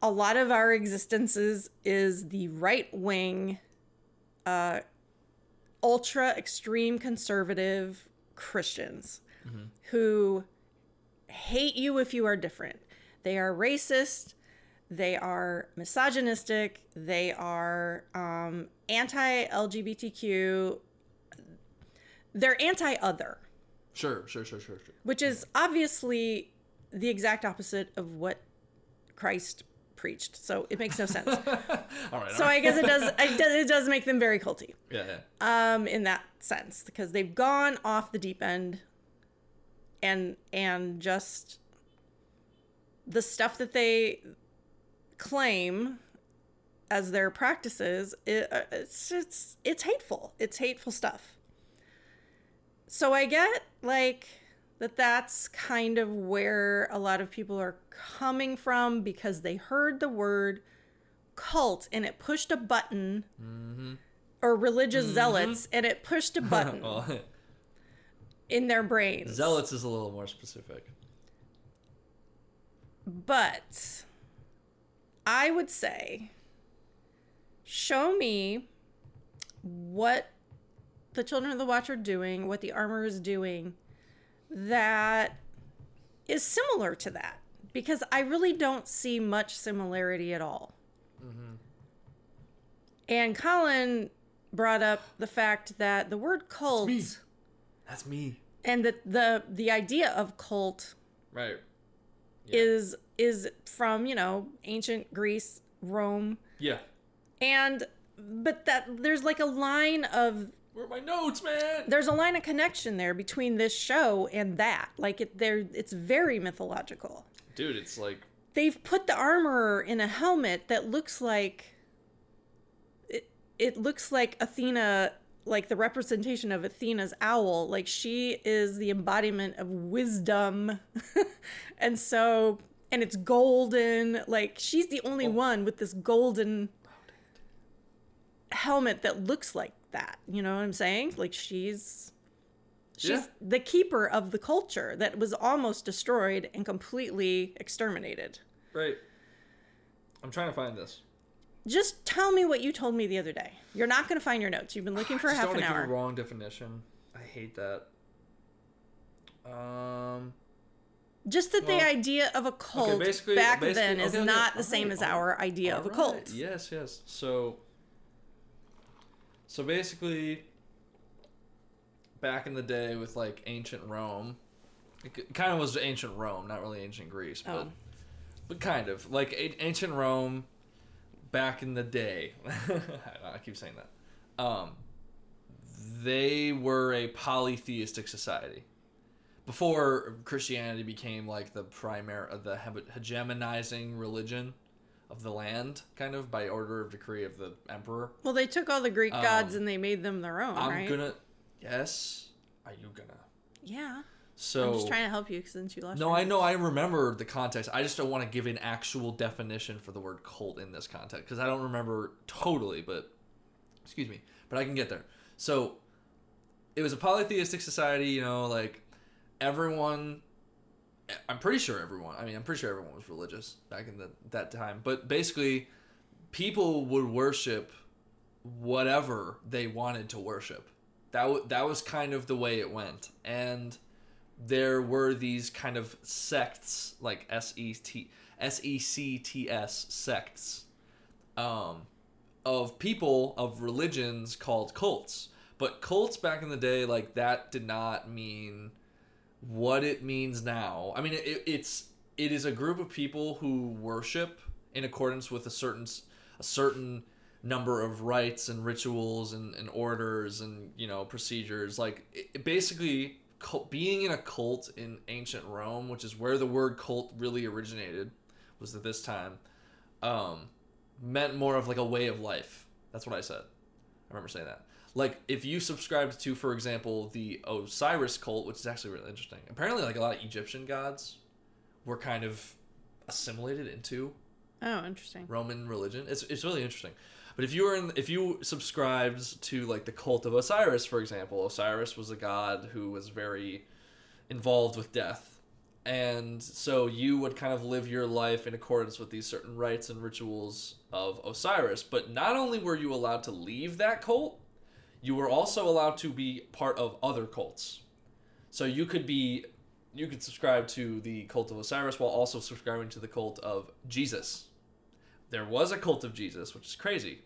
a lot of our existences is the right-wing, uh, ultra extreme conservative Christians mm-hmm. who hate you if you are different. They are racist. They are misogynistic. They are um, anti-L G B T Q. They're anti-other. Sure, sure, sure, sure, sure. Which is obviously the exact opposite of what Christ preached. So it makes no sense. all right, all right. So I guess it does, it does it does make them very culty. Yeah, yeah. Um, in that sense, because they've gone off the deep end, and and just the stuff that they claim as their practices, it, it's it's it's hateful. It's hateful stuff. So I get like that that's kind of where a lot of people are coming from, because they heard the word cult and it pushed a button mm-hmm. or religious mm-hmm. zealots and it pushed a button well, in their brains. Zealots is a little more specific. But I would say, show me what the Children of the Watch are doing, what the Armorer is doing, that is similar to that, because I really don't see much similarity at all. Mm-hmm. And Colin brought up the fact that the word cult... That's me. That's me. And that the the idea of cult right. yeah. is is from, you know, ancient Greece, Rome. Yeah. And, but that there's like a line of... Where are my notes, man? There's a line of connection there between this show and that. Like, it, there, it's very mythological. Dude, it's like... They've put the Armorer in a helmet that looks like... It, it looks like Athena, like the representation of Athena's owl. Like, she is the embodiment of wisdom. And so... And it's golden. Like, she's the only oh. one with this golden helmet that looks like that, you know what I'm saying? Like, she's she's yeah. the keeper of the culture that was almost destroyed and completely exterminated. Right. I'm trying to find this. Just tell me what you told me the other day. You're not going to find your notes. You've been looking for half an hour. I just don't want to give a wrong definition. I hate that. Um. Just that well, the idea of a cult okay, back then okay, is okay, not okay, the same right, as our idea of right. a cult. Yes, yes. So. So basically, back in the day with, like, ancient Rome, it kind of was ancient Rome, not really ancient Greece, but, oh. but kind of. Like, ancient Rome back in the day, I keep saying that, um, they were a polytheistic society. Before Christianity became, like, the primary, the hegemonizing religion of the land, kind of, by order of decree of the emperor. Well, they took all the Greek um, gods and they made them their own, I'm right? I'm gonna... Yes? Are you gonna... Yeah. So... I'm just trying to help you since you lost No, your I know. I remember the context. I just don't want to give an actual definition for the word cult in this context, because I don't remember totally, but... Excuse me. But I can get there. So, it was a polytheistic society, you know, like everyone, I'm pretty sure everyone, I mean, I'm pretty sure everyone was religious back in the, that time. But basically, people would worship whatever they wanted to worship. That, w- that was kind of the way it went. And there were these kind of sects, like S E T, S E C T S sects, um, of people, of religions called cults. But cults back in the day, like, that did not mean what it means now. I mean, it, it's it is a group of people who worship in accordance with a certain a certain number of rites and rituals and, and orders and, you know, procedures. Like, it, basically, cult, being in a cult in ancient Rome, which is where the word cult really originated, was at this time, um, meant more of, like, a way of life. That's what I said. I remember saying that. Like, if you subscribed to, for example, the Osiris cult, which is actually really interesting. Apparently, like, a lot of Egyptian gods were kind of assimilated into oh, interesting. Roman religion. It's it's really interesting. But if you were in, if you subscribed to, like, the cult of Osiris, for example, Osiris was a god who was very involved with death. And so you would kind of live your life in accordance with these certain rites and rituals of Osiris. But not only were you allowed to leave that cult, you were also allowed to be part of other cults. So you could be, you could subscribe to the cult of Osiris while also subscribing to the cult of Jesus. There was a cult of Jesus, which is crazy.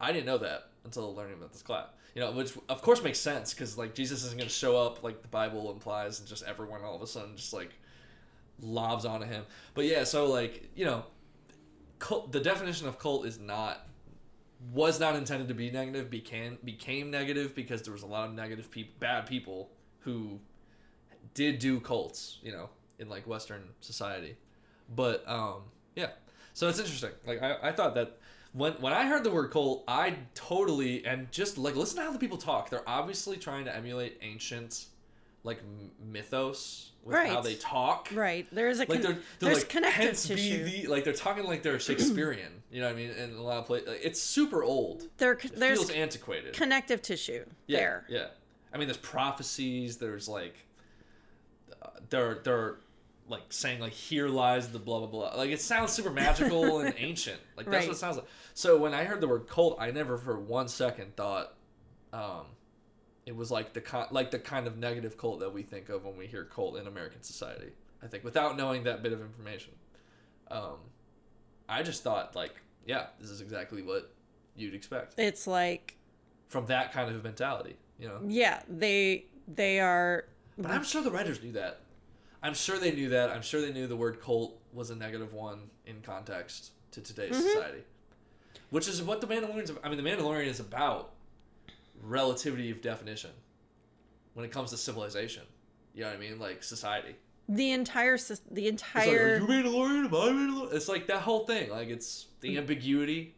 I didn't know that until learning about this class. You know, which of course makes sense, because, like, Jesus isn't going to show up like the Bible implies and just everyone all of a sudden just, like, lobs onto him. But yeah, so, like, you know, cult, the definition of cult is not... was not intended to be negative, became, became negative because there was a lot of negative people, bad people who did do cults, you know, in, like, Western society. But, um, yeah. So it's interesting. Like, I, I thought that when, when I heard the word cult, I totally, and just, like, listen to how the people talk. They're obviously trying to emulate ancient, like, mythos with right. how they talk. Right. There is a con- like they're, they're there's like, connective hence tissue. Be the, like, they're talking like they're Shakespearean. You know what I mean? In a lot of places, like, it's super old. There, it there's feels antiquated. Connective tissue. Yeah, there. Yeah. I mean, there's prophecies. There's like, uh, they're they're like saying like, here lies the blah blah blah. Like, it sounds super magical and ancient. Like, that's right. What it sounds like. So when I heard the word cult, I never for one second thought, um. It was like the con- like the kind of negative cult that we think of when we hear cult in American society, I think, without knowing that bit of information. Um, I just thought, like, yeah, this is exactly what you'd expect. It's like... from that kind of mentality, you know? Yeah, they they are... But I'm sure the writers knew that. I'm sure they knew that. I'm sure they knew the word cult was a negative one in context to today's mm-hmm. society. Which is what the Mandalorian's... I mean, the Mandalorian is about... relativity of definition when it comes to civilization, you know what I mean, like society, the entire the entire it's like, are you Mandalorian? Am I Mandalorian? It's like that whole thing, like it's the ambiguity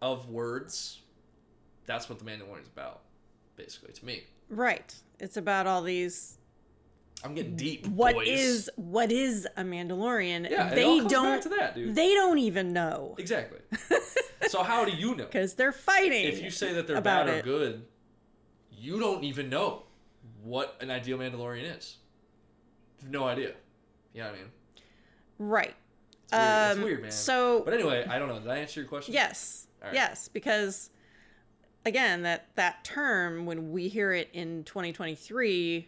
of words. That's what the Mandalorian is about, basically, to me. Right, it's about all these. I'm getting deep. What boys. is what is a Mandalorian? Yeah, they it all comes don't. Back to that, dude. They don't even know exactly. So how do you know? Because they're fighting. If you say that they're bad or it. good, you don't even know what an ideal Mandalorian is. You have no idea. You know what I mean? Right. It's weird, um, it's weird man. So, but anyway, I don't know. Did I answer your question? Yes. Right. Yes, because again, that that term when we hear it in twenty twenty-three.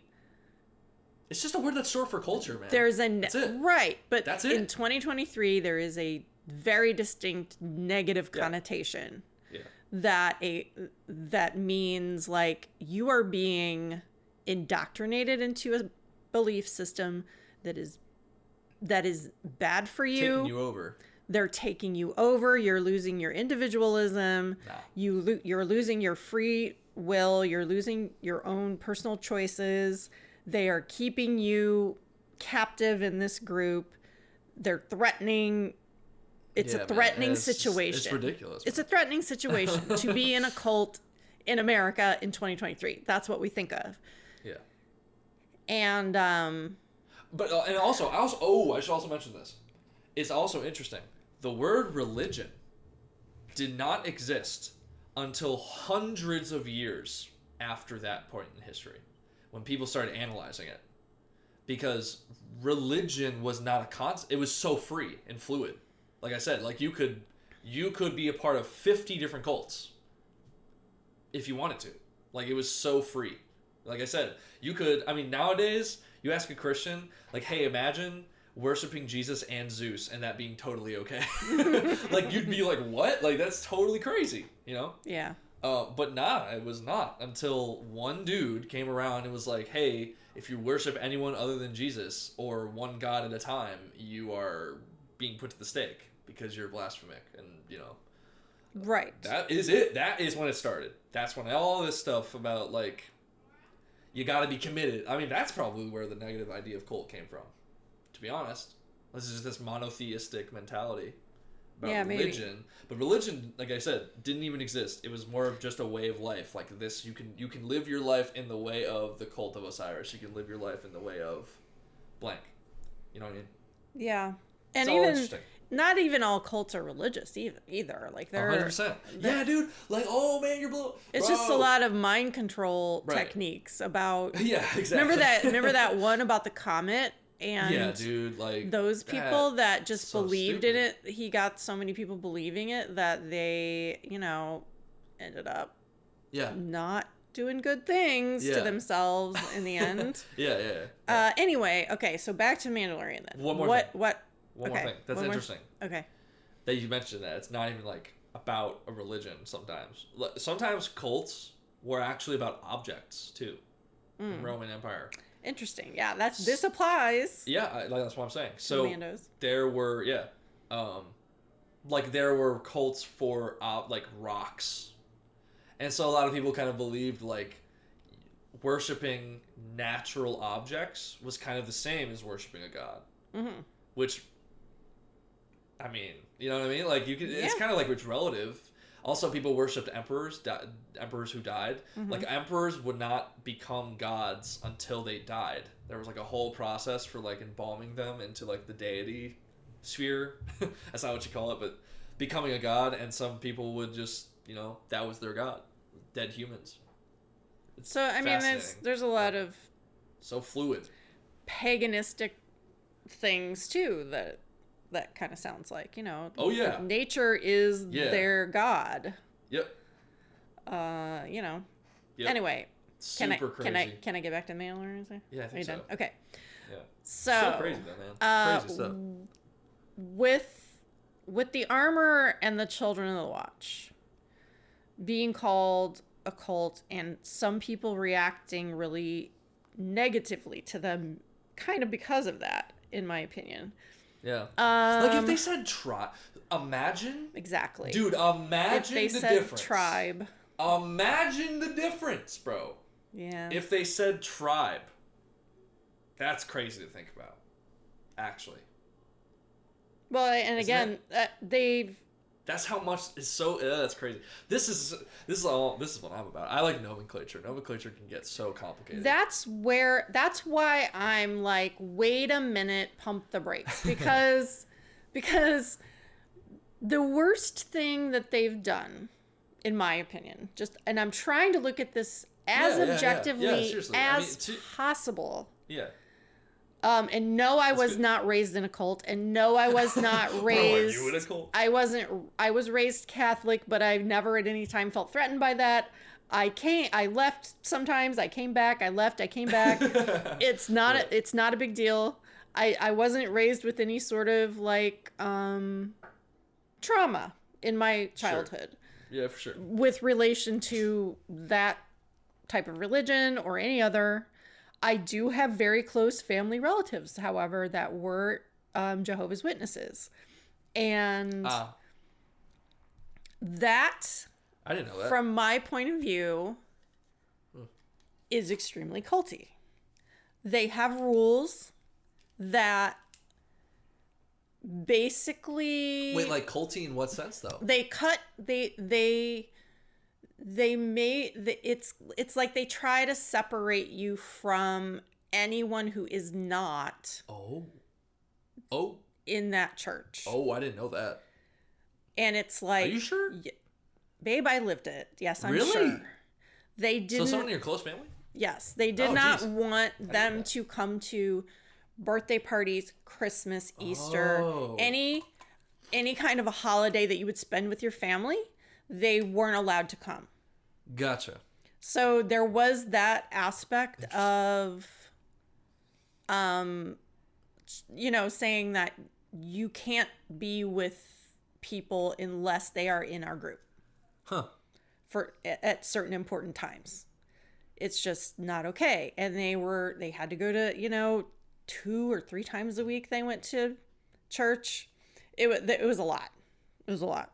It's just a word that's short for culture, man. There's a ne- that's it. Right, but that's it. In twenty twenty-three, there is a very distinct negative yeah. connotation yeah. that a that means like you are being indoctrinated into a belief system that is that is bad for you. Taking you over. They're taking you over. You're losing your individualism. Nah. You lo- you're losing your free will. You're losing your own personal choices. They are keeping you captive in this group. They're threatening. It's yeah, a threatening man, it's, situation. It's ridiculous. It's man. a threatening situation to be in a cult in America in twenty twenty-three. That's what we think of. Yeah. And um. But uh, and also I also oh I should also mention this. It's also interesting. The word religion did not exist until hundreds of years after that point in history when people started analyzing it, because religion was not a concept. It was so free and fluid. Like I said, like you could you could be a part of fifty different cults if you wanted to. Like, it was so free. Like I said, you could, I mean, nowadays, you ask a Christian, like, hey, imagine worshiping Jesus and Zeus and that being totally okay. Like, you'd be like, what? Like, that's totally crazy, you know? Yeah. Uh, but nah, it was not until one dude came around and was like, hey, if you worship anyone other than Jesus or one God at a time, you are being put to the stake because you're blasphemic and, you know. Right. That is it. That is when it started. That's when all this stuff about, like, you gotta be committed. I mean, that's probably where the negative idea of cult came from, to be honest. This is just this monotheistic mentality about yeah, religion. Maybe. But religion, like I said, didn't even exist. It was more of just a way of life. Like this, you can you can live your life in the way of the cult of Osiris. You can live your life in the way of blank. You know what I mean? Yeah. And it's even all interesting. Not even all cults are religious either. either. Like they're one hundred percent. Yeah, dude. Like, oh man, you're blown. It's Bro. just a lot of mind control right. techniques about. Yeah, exactly. Remember that? Remember that one about the comet and. Yeah, dude. Like those people that, that just so believed stupid. in it. He got so many people believing it that they, you know, ended up. Yeah. Not doing good things yeah. to themselves in the end. yeah, yeah. yeah. Uh, anyway, okay. So back to Mandalorian then. One more. What? Thing. What? One okay. more thing. That's One interesting. Th- okay. That you mentioned that. It's not even, like, about a religion sometimes. Sometimes cults were actually about objects, too, mm. in Roman Empire. Interesting. Yeah, that's this applies. Yeah, I, like, that's what I'm saying. So Commandos. there were, yeah, um, like, there were cults for, uh, like, rocks. And so a lot of people kind of believed, like, worshipping natural objects was kind of the same as worshipping a god. Mm-hmm. Which... I mean, you know what I mean? Like you could, yeah. it's kind of like it's relative. Also, people worshipped emperors, di- emperors who died. Mm-hmm. Like emperors would not become gods until they died. There was like a whole process for like embalming them into like the deity sphere. That's not what you call it, but becoming a god. And some people would just, you know, that was their god. Dead humans. It's so I mean, there's there's a lot like, of so fluid, paganistic things too that. That kind of sounds like, you know. Oh, yeah. Nature is yeah. their god. Yep. Uh, you know. Yep. Anyway. Super can I, crazy. Can I, can I get back to Mandalorian? Yeah, I think Are you so. Done? Okay. Yeah. So, so crazy, though, man. Uh, crazy stuff. With, with the Armorer and the Children of the Watch being called a cult and some people reacting really negatively to them kind of because of that, in my opinion. Yeah. Um, like if they said tribe, imagine. Exactly. Dude, imagine if they the said difference. Tribe. Imagine the difference, bro. Yeah. If they said tribe, that's crazy to think about, actually. Well, and Isn't again, uh, they've. That's how much is so. Uh, that's crazy. This is this is all. This is what I'm about. I like nomenclature. Nomenclature can get so complicated. That's where. That's why I'm like, wait a minute, pump the brakes, because because the worst thing that they've done, in my opinion, just and I'm trying to look at this as yeah, objectively yeah, yeah. Yeah, as I mean, possible. Yeah. Um, and no, I That's was good. not raised in a cult. And no, I was not raised... Bro, are you in a cult? I wasn't... I was raised Catholic, but I've never at any time felt threatened by that. I came... I left sometimes. I came back. I left. I came back. It's not... Right. A, it's not a big deal. I, I wasn't raised with any sort of, like, um, trauma in my childhood. Sure. Yeah, for sure. With relation to that type of religion or any other... I do have very close family relatives, however, that were um, Jehovah's Witnesses. And uh, that, I didn't know that, from my point of view, mm. is extremely culty. They have rules that basically... Wait, like culty in what sense, though? They cut... They... they They may the, it's it's like they try to separate you from anyone who is not oh oh in that church. Oh, I didn't know that. And it's like, are you sure, yeah, babe? I lived it. Yes, I'm really? sure. They didn't. So someone in your close family? Yes. They did oh, not geez. want them to come to birthday parties, Christmas, Easter, oh. any any kind of a holiday that you would spend with your family. They weren't allowed to come. Gotcha. So there was that aspect of, um, you know, saying that you can't be with people unless they are in our group. Huh. For at certain important times. It's just not okay. And they were, they had to go to, you know, two or three times a week they went to church. It, it was a lot. It was a lot.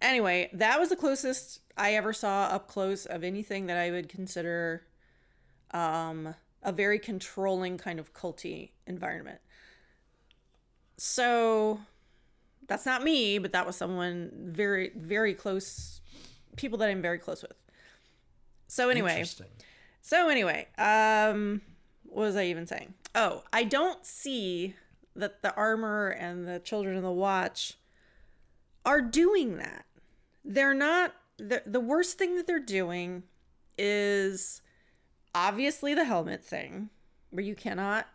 Anyway, that was the closest I ever saw up close of anything that I would consider um, a very controlling kind of culty environment. So that's not me, but that was someone very, very close, people that I'm very close with. So anyway, so anyway, um, what was I even saying? Oh, I don't see that the Armorer and the Children of the Watch are doing that. They're not, the, the worst thing that they're doing is obviously the helmet thing where you cannot,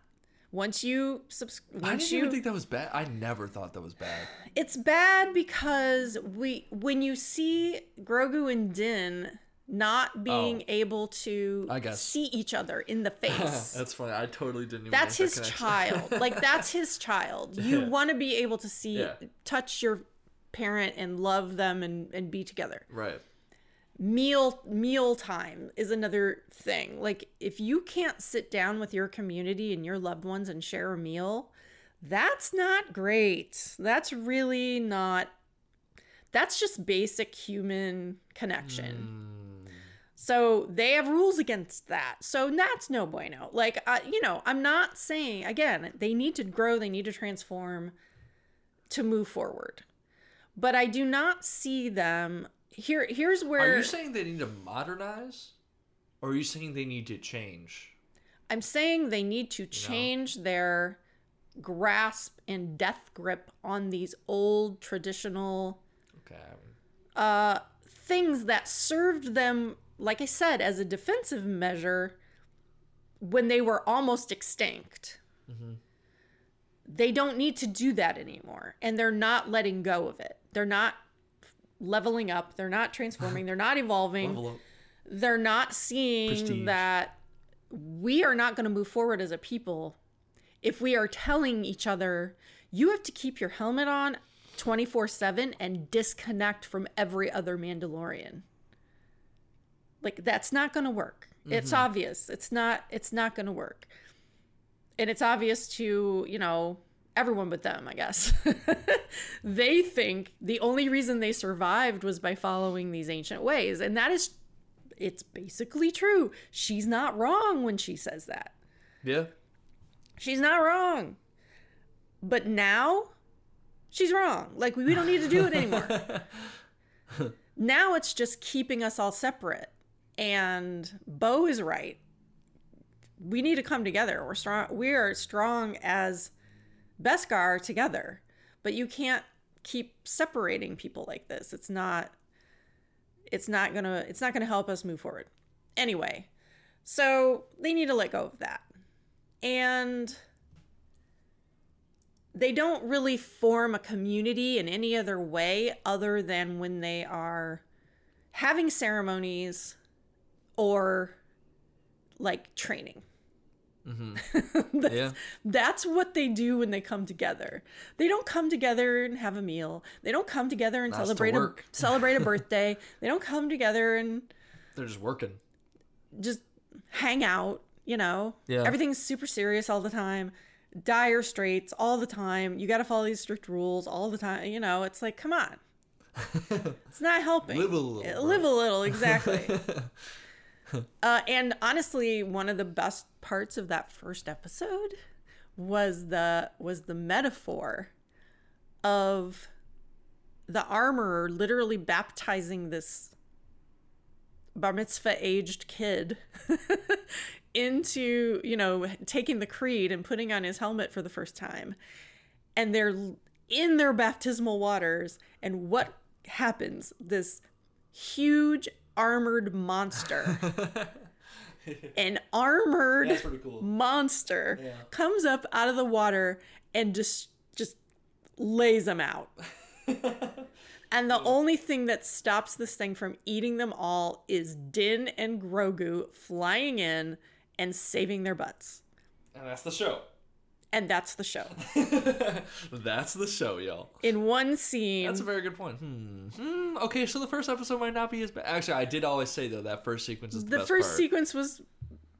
once you subscribe. I didn't you, even think that was bad. I never thought that was bad. It's bad because we, when you see Grogu and Din not being oh, able to see each other in the face. That's funny. I totally didn't even That's his that child. Like, that's his child. You yeah. want to be able to see, yeah. touch your parent and love them and, and be together. Right. Meal meal time is another thing. Like, if you can't sit down with your community and your loved ones and share a meal, that's not great. That's really not... That's just basic human connection. Mm. So they have rules against that. So that's no bueno. Like, uh, you know, I'm not saying, again, they need to grow. They need to transform to move forward. But I do not see them. Here, here's where... Are you saying they need to modernize? Or are you saying they need to change? I'm saying they need to change no. their grasp and death grip on these old traditional okay. uh, things that served them... Like I said, as a defensive measure, when they were almost extinct, mm-hmm. they don't need to do that anymore. And they're not letting go of it. They're not leveling up. They're not transforming. They're not evolving. They're not seeing Prestige. that we are not going to move forward as a people if we are telling each other, you have to keep your helmet on twenty-four seven and disconnect from every other Mandalorian. Like, that's not going to work. Mm-hmm. It's obvious. It's not, it's not going to work. And it's obvious to, you know, everyone but them, I guess. They think the only reason they survived was by following these ancient ways. And that is, it's basically true. She's not wrong when she says that. Yeah. She's not wrong. But now she's wrong. Like, we, we don't need to do it anymore. Now it's just keeping us all separate. And Bo is right. We need to come together. We're strong. We are strong as Beskar together. But you can't keep separating people like this. It's not. It's not gonna. It's not gonna help us move forward. Anyway, so they need to let go of that, and they don't really form a community in any other way other than when they are having ceremonies. Or, like, training. Mm-hmm. that's, yeah. that's what they do when they come together. They don't come together and have a meal. They don't come together and nice celebrate to a, celebrate a birthday. They don't come together and... They're just working. Just hang out, you know? Yeah. Everything's super serious all the time. Dire straits all the time. You got to follow these strict rules all the time. You know, it's like, come on. It's not helping. Live a little. Live bro. a little, exactly. Uh, and honestly, one of the best parts of that first episode was the was the metaphor of the Armorer literally baptizing this bar mitzvah-aged kid into, you know, taking the creed and putting on his helmet for the first time. And they're in their baptismal waters. And what happens? This huge armored monster. An armored cool. monster yeah. comes up out of the water and just just lays them out. And the yeah. only thing that stops this thing from eating them all is Din and Grogu flying in and saving their butts. And that's the show. And that's the show. That's the show, y'all. In one scene. That's a very good point. Hmm. Hmm. Okay, so the first episode might not be as bad. Actually, I did always say, though, that first sequence is the, the best part. The first sequence was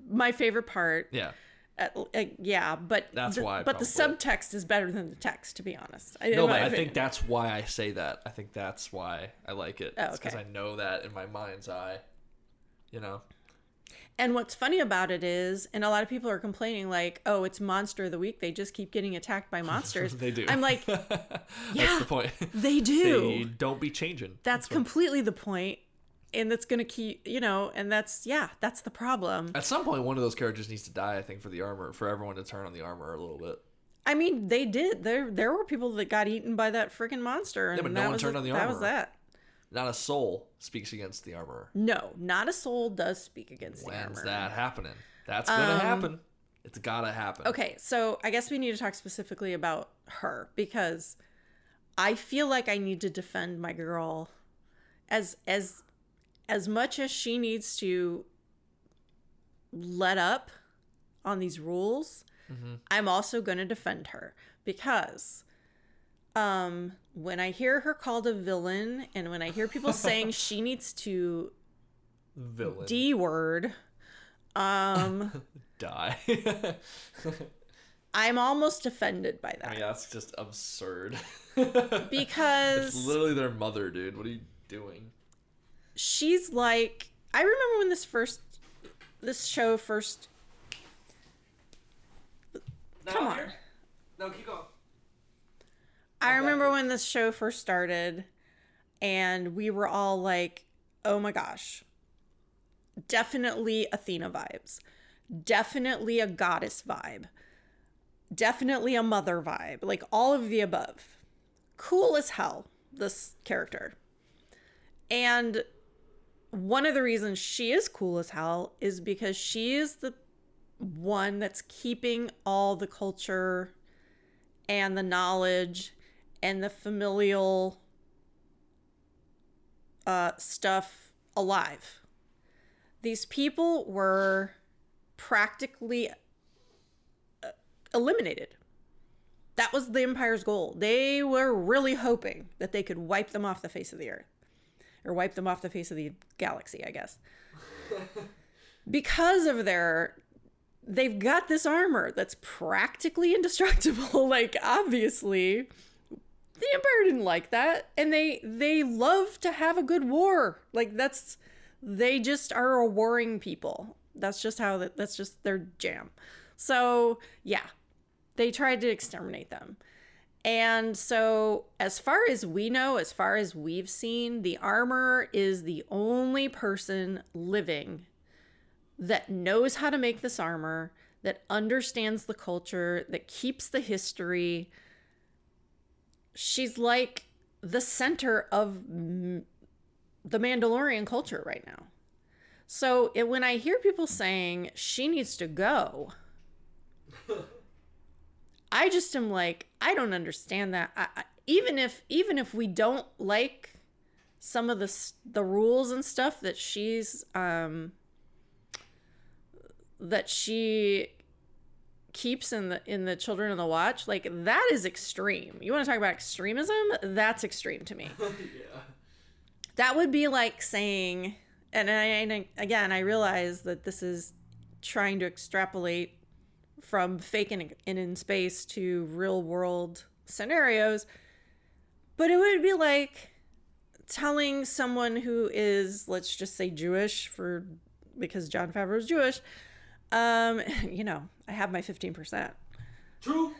my favorite part. Yeah. Uh, uh, yeah, but that's the, why. I but the subtext is better than the text, to be honest. I, no, but I think that's why I say that. I think that's why I like it. Oh, it's because okay. I know that in my mind's eye, you know. And what's funny about it is, and a lot of people are complaining, like, "Oh, it's Monster of the Week. They just keep getting attacked by monsters." They do. I'm like, yeah, that's the point. They do. They don't be changing. That's, that's completely the point. And that's going to keep, you know, and that's, yeah, that's the problem. At some point, one of those characters needs to die, I think, for the armor, for everyone to turn on the armor a little bit. I mean, they did. There there were people that got eaten by that freaking monster. And yeah, but no one turned on the armor. That was that. Not a soul speaks against the armorer. No, not a soul does speak against the armorer. When's that happening? That's going to um, happen. It's got to happen. Okay, so I guess we need to talk specifically about her, because I feel like I need to defend my girl as as... as much as she needs to let up on these rules, mm-hmm. I'm also going to defend her, because um, when I hear her called a villain, and when I hear people saying she needs to villain. D-word, um, die. I'm almost offended by that. I mean, that's just absurd. Because it's literally their mother, dude. What are you doing? She's like, I remember when this first, this show first. No, come on. Here. No, keep going. I oh, remember when this show first started, and we were all like, oh my gosh. Definitely Athena vibes. Definitely a goddess vibe. Definitely a mother vibe. Like all of the above. Cool as hell, this character. And one of the reasons she is cool as hell is because she is the one that's keeping all the culture and the knowledge and the familial uh, stuff alive. These people were practically eliminated. That was the Empire's goal. They were really hoping that they could wipe them off the face of the earth. Or wipe them off the face of the galaxy, I guess. Because of their... They've got this armor that's practically indestructible. Like, obviously, the Empire didn't like that. And they they love to have a good war. Like, that's... They just are a warring people. That's just how... That, that's just their jam. So, yeah. They tried to exterminate them. And so, as far as we know, as far as we've seen, the Armorer is the only person living that knows how to make this armor, that understands the culture, that keeps the history. She's like the center of m- the Mandalorian culture right now. So, it, when I hear people saying she needs to go... I just am like, I don't understand that. I, I, even if even if we don't like some of the the rules and stuff that she's um, that she keeps in the in the Children of the Watch, like that is extreme. You want to talk about extremism? That's extreme to me. Yeah. That would be like saying, and, I, and again, I realize that this is trying to extrapolate from fake and in space to real world scenarios. But it would be like telling someone who is, let's just say Jewish, for because Jon Favreau is Jewish, um, you know, I have my fifteen percent. True.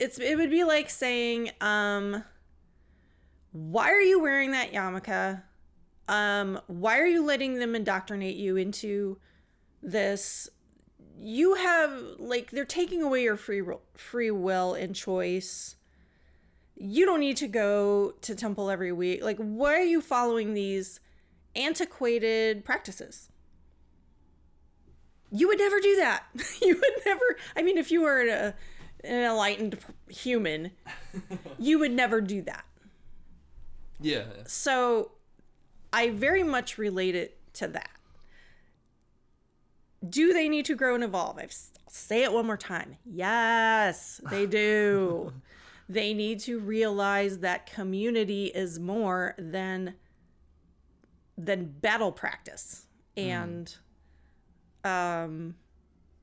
It's It would be like saying, um, why are you wearing that yarmulke? Um, why are you letting them indoctrinate you into this? You have, like, they're taking away your free free will and choice. You don't need to go to temple every week. Like, why are you following these antiquated practices. You would never do that. You would never. I mean, if you were a, an enlightened human, you would never do that. Yeah. So I very much relate it to that. Do they need to grow and evolve? I've, I'll say it one more time. Yes, they do. They need to realize that community is more than than battle practice. And mm. um,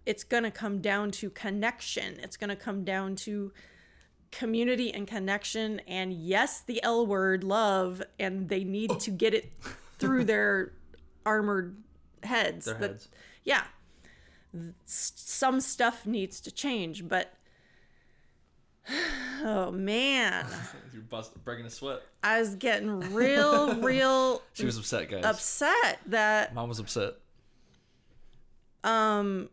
it's going to come down to connection. It's going to come down to community and connection. And yes, the L word, love, and they need oh. to get it through their armored heads. Their that, heads. Yeah. Some stuff needs to change, but oh man. You're busting, breaking a sweat. I was getting real, real She was upset, guys. Upset that Mom was upset. Um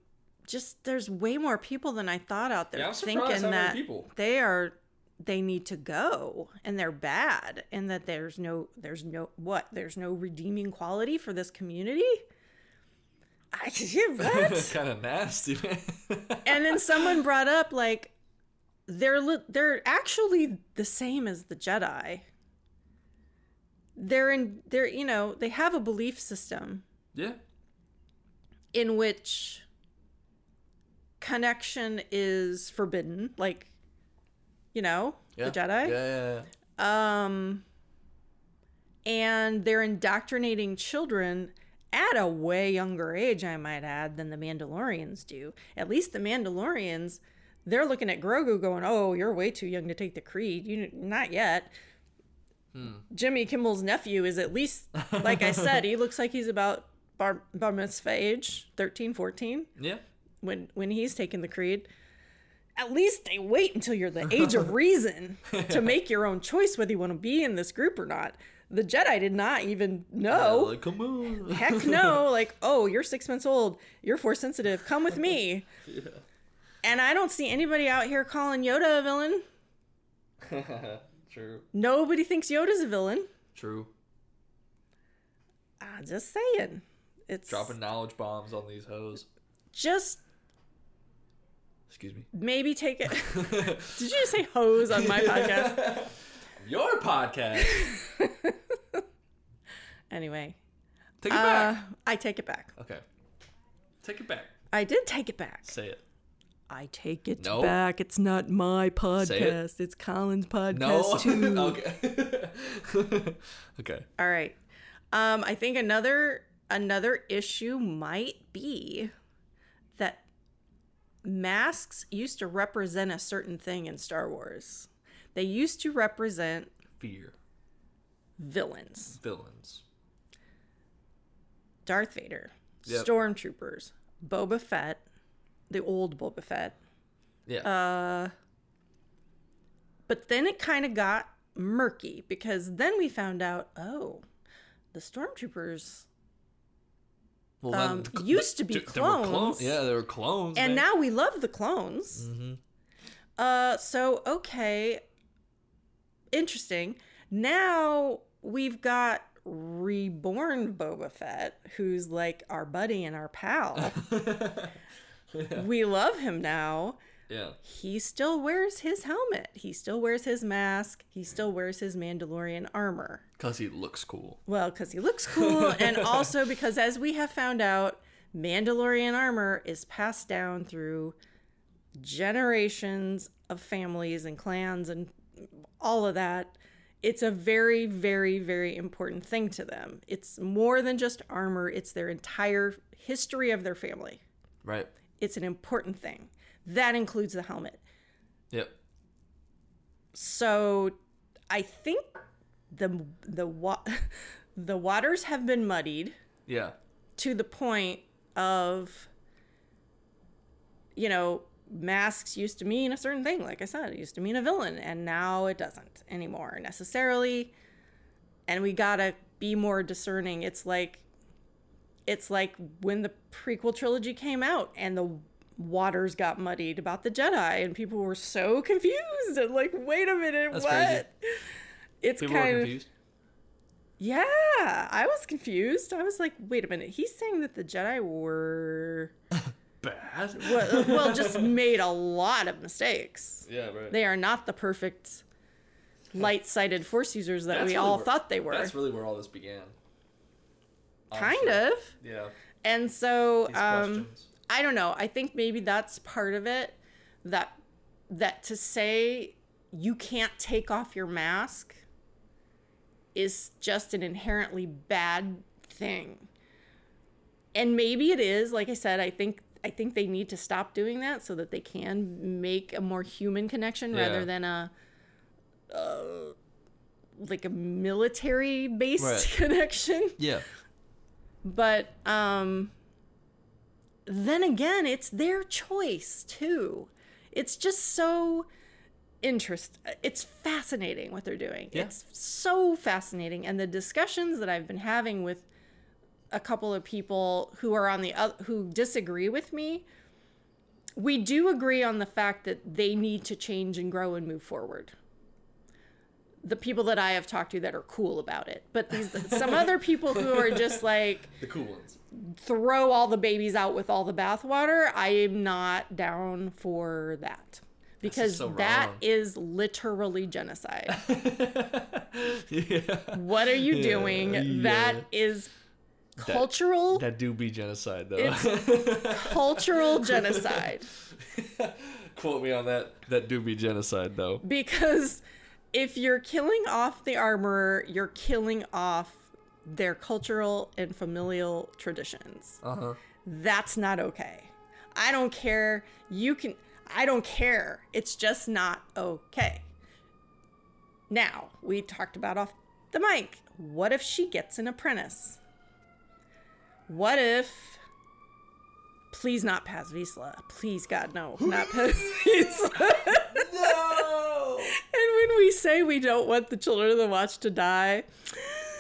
just there's way more people than I thought out there yeah, thinking that they are they need to go and they're bad and that there's no there's no what? There's no redeeming quality for this community? I did what? That's kind of nasty, man. And then someone brought up like They're li- they're actually the same as the Jedi. They're in they're you know they have a belief system. Yeah. In which connection is forbidden, like, you know, yeah. the Jedi. Yeah, yeah, yeah. Um. And they're indoctrinating children at a way younger age, I might add, than the Mandalorians do. At least the Mandalorians. They're looking at Grogu going, oh, you're way too young to take the creed. You not yet. Hmm. Jimmy Kimmel's nephew is at least, like I said, he looks like he's about bar, bar mitzvah age, thirteen, fourteen. Yeah. When when he's taking the creed. At least they wait until you're the age of reason yeah. to make your own choice whether you want to be in this group or not. The Jedi did not even know. Like, come on. Heck no. Like, oh, you're six months old. You're force sensitive. Come with me. Yeah. And I don't see anybody out here calling Yoda a villain. True. Nobody thinks Yoda's a villain. True. I'm just saying. It's dropping knowledge bombs on these hoes. Just. Excuse me. Maybe take it. Did you just say hoes on my podcast? Your podcast. Anyway. Take it uh, back. I take it back. Okay. Take it back. I did take it back. Say it. I take it no. back. It's not my podcast. It. It's Colin's podcast no. too. Okay. Okay. All right. Um, I think another another issue might be that masks used to represent a certain thing in Star Wars. They used to represent fear. Villains. Villains. Darth Vader. Yep. Stormtroopers. Boba Fett. The old Boba Fett. Yeah. Uh, but then it kind of got murky because then we found out, oh, the Stormtroopers well, um, the, used to be th- clones. They were clones. Yeah, they were clones. And man. Now we love the clones. Mm-hmm. Uh, so, okay. Interesting. Now we've got reborn Boba Fett, who's like our buddy and our pal. Yeah. We love him now. Yeah. He still wears his helmet. He still wears his mask. He still wears his Mandalorian armor. Because he looks cool. Well, because he looks cool. And also because, as we have found out, Mandalorian armor is passed down through generations of families and clans and all of that. It's a very, very, very important thing to them. It's more than just armor. It's their entire history of their family. Right. It's an important thing. That includes the helmet. Yep. So I think the the wa- the waters have been muddied. Yeah. To the point of, you know, masks used to mean a certain thing. Like I said, it used to mean a villain. And now it doesn't anymore necessarily. And we got to be more discerning. It's like. It's like when the prequel trilogy came out and the waters got muddied about the Jedi and people were so confused and like, wait a minute, That's what? Crazy. It's people kind were confused. Of Yeah, I was confused. I was like, wait a minute. He's saying that the Jedi were... Bad? well, well, just made a lot of mistakes. Yeah, right. They are not the perfect light-sided Force users that that's we really all where, thought they were. That's really where all this began. Honestly. Kind of. Yeah. And so, um, I don't know. I think maybe that's part of it. That that to say you can't take off your mask is just an inherently bad thing. And maybe it is. Like I said, I think I think they need to stop doing that so that they can make a more human connection yeah. rather than a, a like a military-based right. connection. Yeah. But um, then again, it's their choice too. It's just so interest. It's fascinating what they're doing. Yeah. It's so fascinating, and the discussions that I've been having with a couple of people who are on the uh, who disagree with me, we do agree on the fact that they need to change and grow and move forward. The people that I have talked to that are cool about it, but these some other people who are just like the cool ones throw all the babies out with all the bathwater. I am not down for that because so that wrong. Is literally genocide. yeah. What are you yeah. doing? Yeah. That is. Cultural that, that do be genocide though. It's cultural genocide. Quote me on that. That do be genocide though. Because if you're killing off the armorer, you're killing off their cultural and familial traditions. Uh-huh. That's not okay. I don't care. You can I don't care. It's just not okay. Now, we talked about off the mic. What if she gets an apprentice? What if, please not Paz Vizsla, please God no, not Paz Vizsla. No! And when we say we don't want the Children of the Watch to die.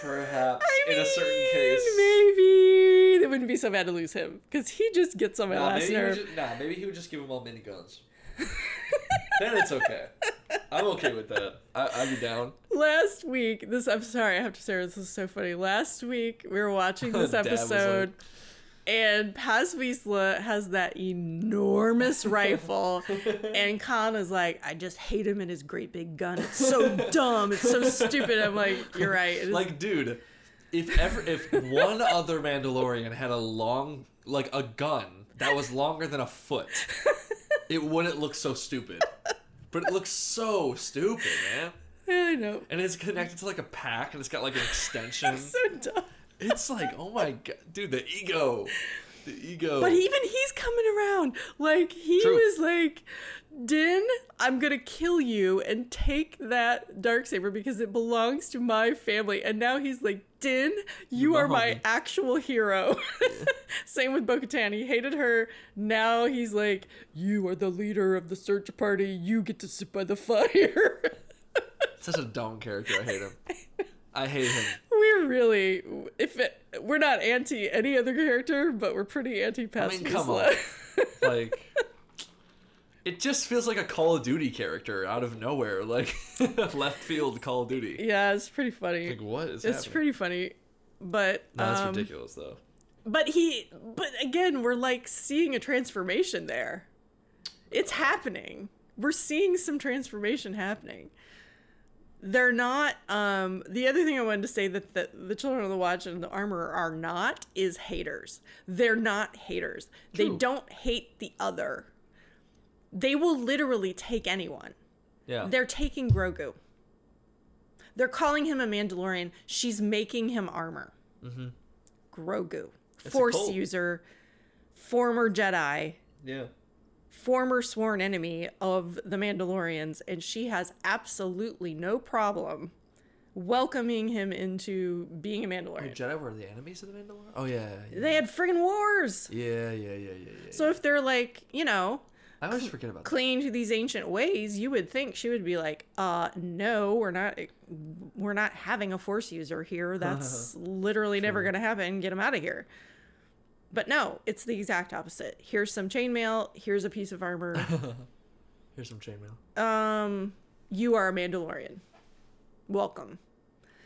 Perhaps, I in mean, a certain case. Maybe it wouldn't be so bad to lose him, because he just gets on my nah, last nerve. Just, nah, maybe he would just give them all miniguns. Then it's okay. I'm okay with that. I, I'd be down. Last week, this I'm sorry, I have to say this is so funny. Last week we were watching this episode, like... and Paz Vizsla has that enormous rifle, and Khan is like, "I just hate him and his great big gun. It's so dumb. It's so stupid." I'm like, "You're right." It like, is... dude, if ever if one other Mandalorian had a long like a gun that was longer than a foot, it wouldn't look so stupid. But it looks so stupid, man. I know. And it's connected to like a pack, and it's got like an extension. It's so dumb. It's like, oh my God. Dude, the ego. The ego. But even he's coming around. Like, he True. was like, Din, I'm going to kill you and take that Darksaber because it belongs to my family. And now he's like, Din, you You're are my homie. actual hero. Same with Bo-Katan. He hated her. Now he's like, you are the leader of the search party. You get to sit by the fire. Such a dumb character. I hate him. I hate him. We're really, if it, we're not anti any other character, but we're pretty anti-Paz Vizsla. I mean, come on. Like... It just feels like a Call of Duty character out of nowhere, like left field Call of Duty. Yeah, it's pretty funny. Like, what is happening? It's pretty funny, but no, that's um, ridiculous though. But he, but again, we're like seeing a transformation there. It's happening. We're seeing some transformation happening. They're not. Um, the other thing I wanted to say that the, the Children of the Watch and the Armorer are not is haters. They're not haters. True. They don't hate the other. They will literally take anyone. Yeah. They're taking Grogu. They're calling him a Mandalorian. She's making him armor. Mm-hmm. Grogu. That's Force user. Former Jedi. Yeah. Former sworn enemy of the Mandalorians. And she has absolutely no problem welcoming him into being a Mandalorian. The Jedi were the enemies of the Mandalorian? Oh, yeah. yeah. They had friggin' wars. Yeah, yeah, yeah, yeah, yeah. So yeah. if they're like, you know... I always forget about clinging to these ancient ways. You would think she would be like, "Uh, no, we're not. We're not having a Force user here. That's literally never going to happen. Get him out of here." But no, it's the exact opposite. Here's some chainmail. Here's a piece of armor. Here's some chainmail. Um, you are a Mandalorian. Welcome.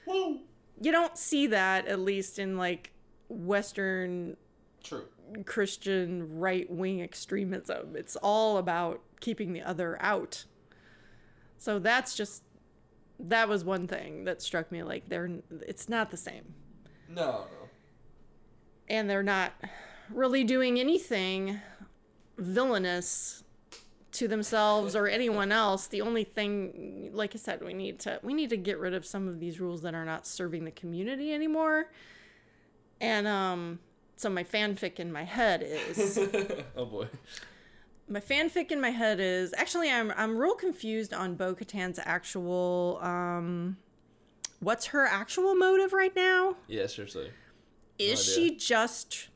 Woo. you don't see that, at least in like Western True. Christian right-wing extremism. It's all about keeping the other out. So that's just, that was one thing that struck me. Like, they're, it's not the same. No, no. And they're not really doing anything villainous to themselves or anyone else. The only thing, like I said, we need to we need to get rid of some of these rules that are not serving the community anymore. And um, so my fanfic in my head is oh boy. My fanfic in my head is actually I'm I'm real confused on Bo-Katan's actual um, what's her actual motive right now? Yeah, seriously. Is no she just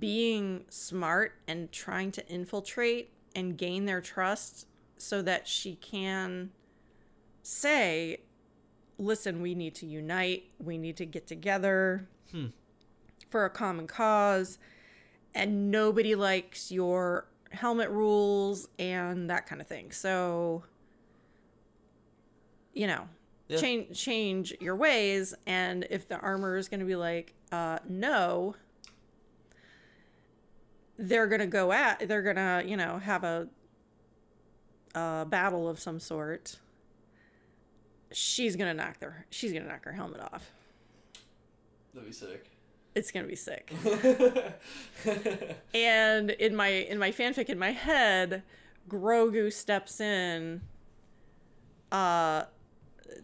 being smart and trying to infiltrate and gain their trust so that she can say, listen, we need to unite, we need to get together hmm. for a common cause, and nobody likes your helmet rules and that kind of thing. So, you know, yeah. change change your ways, and if the armor is going to be like, Uh, no, they're gonna go at they're gonna you know have a, a battle of some sort. She's gonna knock their she's gonna knock her helmet off. That'd be sick. It's gonna be sick. And in my in my fanfic in my head, Grogu steps in, uh,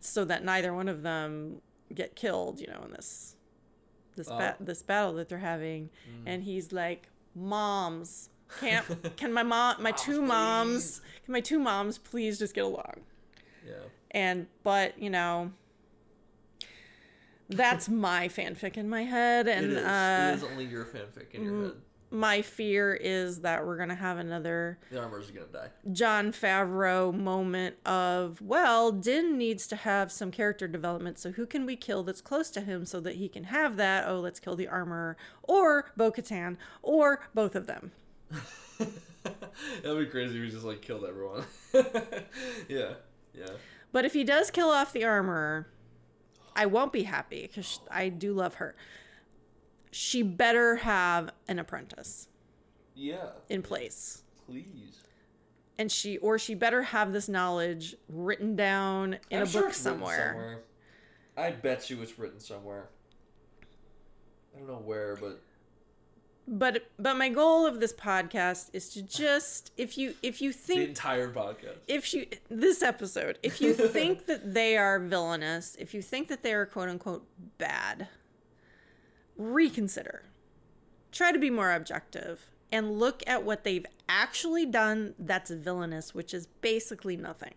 so that neither one of them get killed. You know, in this. This, ba- oh. this battle that they're having, mm. and he's like, "Moms, can can my mom, my two moms, can my two moms please just get along?" Yeah. And but you know, that's my fanfic in my head, and it is. Uh, it is only your fanfic in your m- head. My fear is that we're gonna have another. The armor's gonna die. Jon Favreau moment of, well, Din needs to have some character development, so who can we kill that's close to him so that he can have that? Oh, let's kill the armorer or Bo-Katan or both of them. That'd be crazy if we just like killed everyone. Yeah, yeah. But if he does kill off the armorer, I won't be happy because I do love her. She better have an apprentice. Yeah. In place. Please. And she, or she better have this knowledge written down in I'm a sure book it's somewhere. somewhere. I bet you it's written somewhere. I don't know where, but. But but my goal of this podcast is to just if you if you think the entire podcast if you this episode if you think that they are villainous, if you think that they are quote unquote bad, reconsider. Try to be more objective and look at what they've actually done that's villainous, which is basically nothing.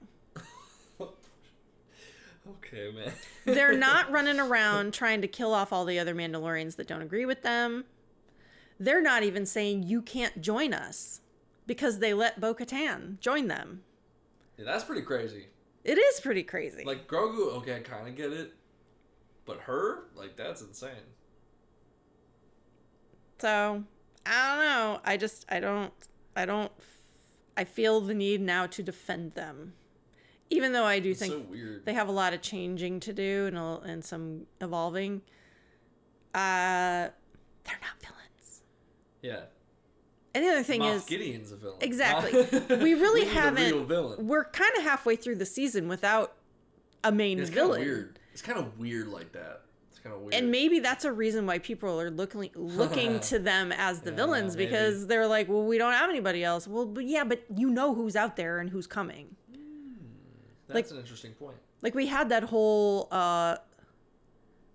Okay, man. They're not running around trying to kill off all the other Mandalorians that don't agree with them. They're not even saying you can't join us because they let Bo-Katan join them. Yeah, that's pretty crazy. It is pretty crazy. Like Grogu, okay, I kind of get it. But her? Like, that's insane. So, I don't know. I just, I don't, I don't, I feel the need now to defend them. Even though I do it's think so weird. They have a lot of changing to do and a, and some evolving. Uh, they're not villains. Yeah. And the other thing Moff is... Gideon's a villain. Exactly. We really haven't... We're kind of halfway through the season without a main it's villain. Kinda weird. It's kind of weird like that. Kind of weird. And maybe that's a reason why people are looking looking to them as the yeah, villains maybe. Because they're like, well, we don't have anybody else. Well, but yeah, but you know who's out there and who's coming. Mm, that's like, an interesting point. Like we had that whole uh,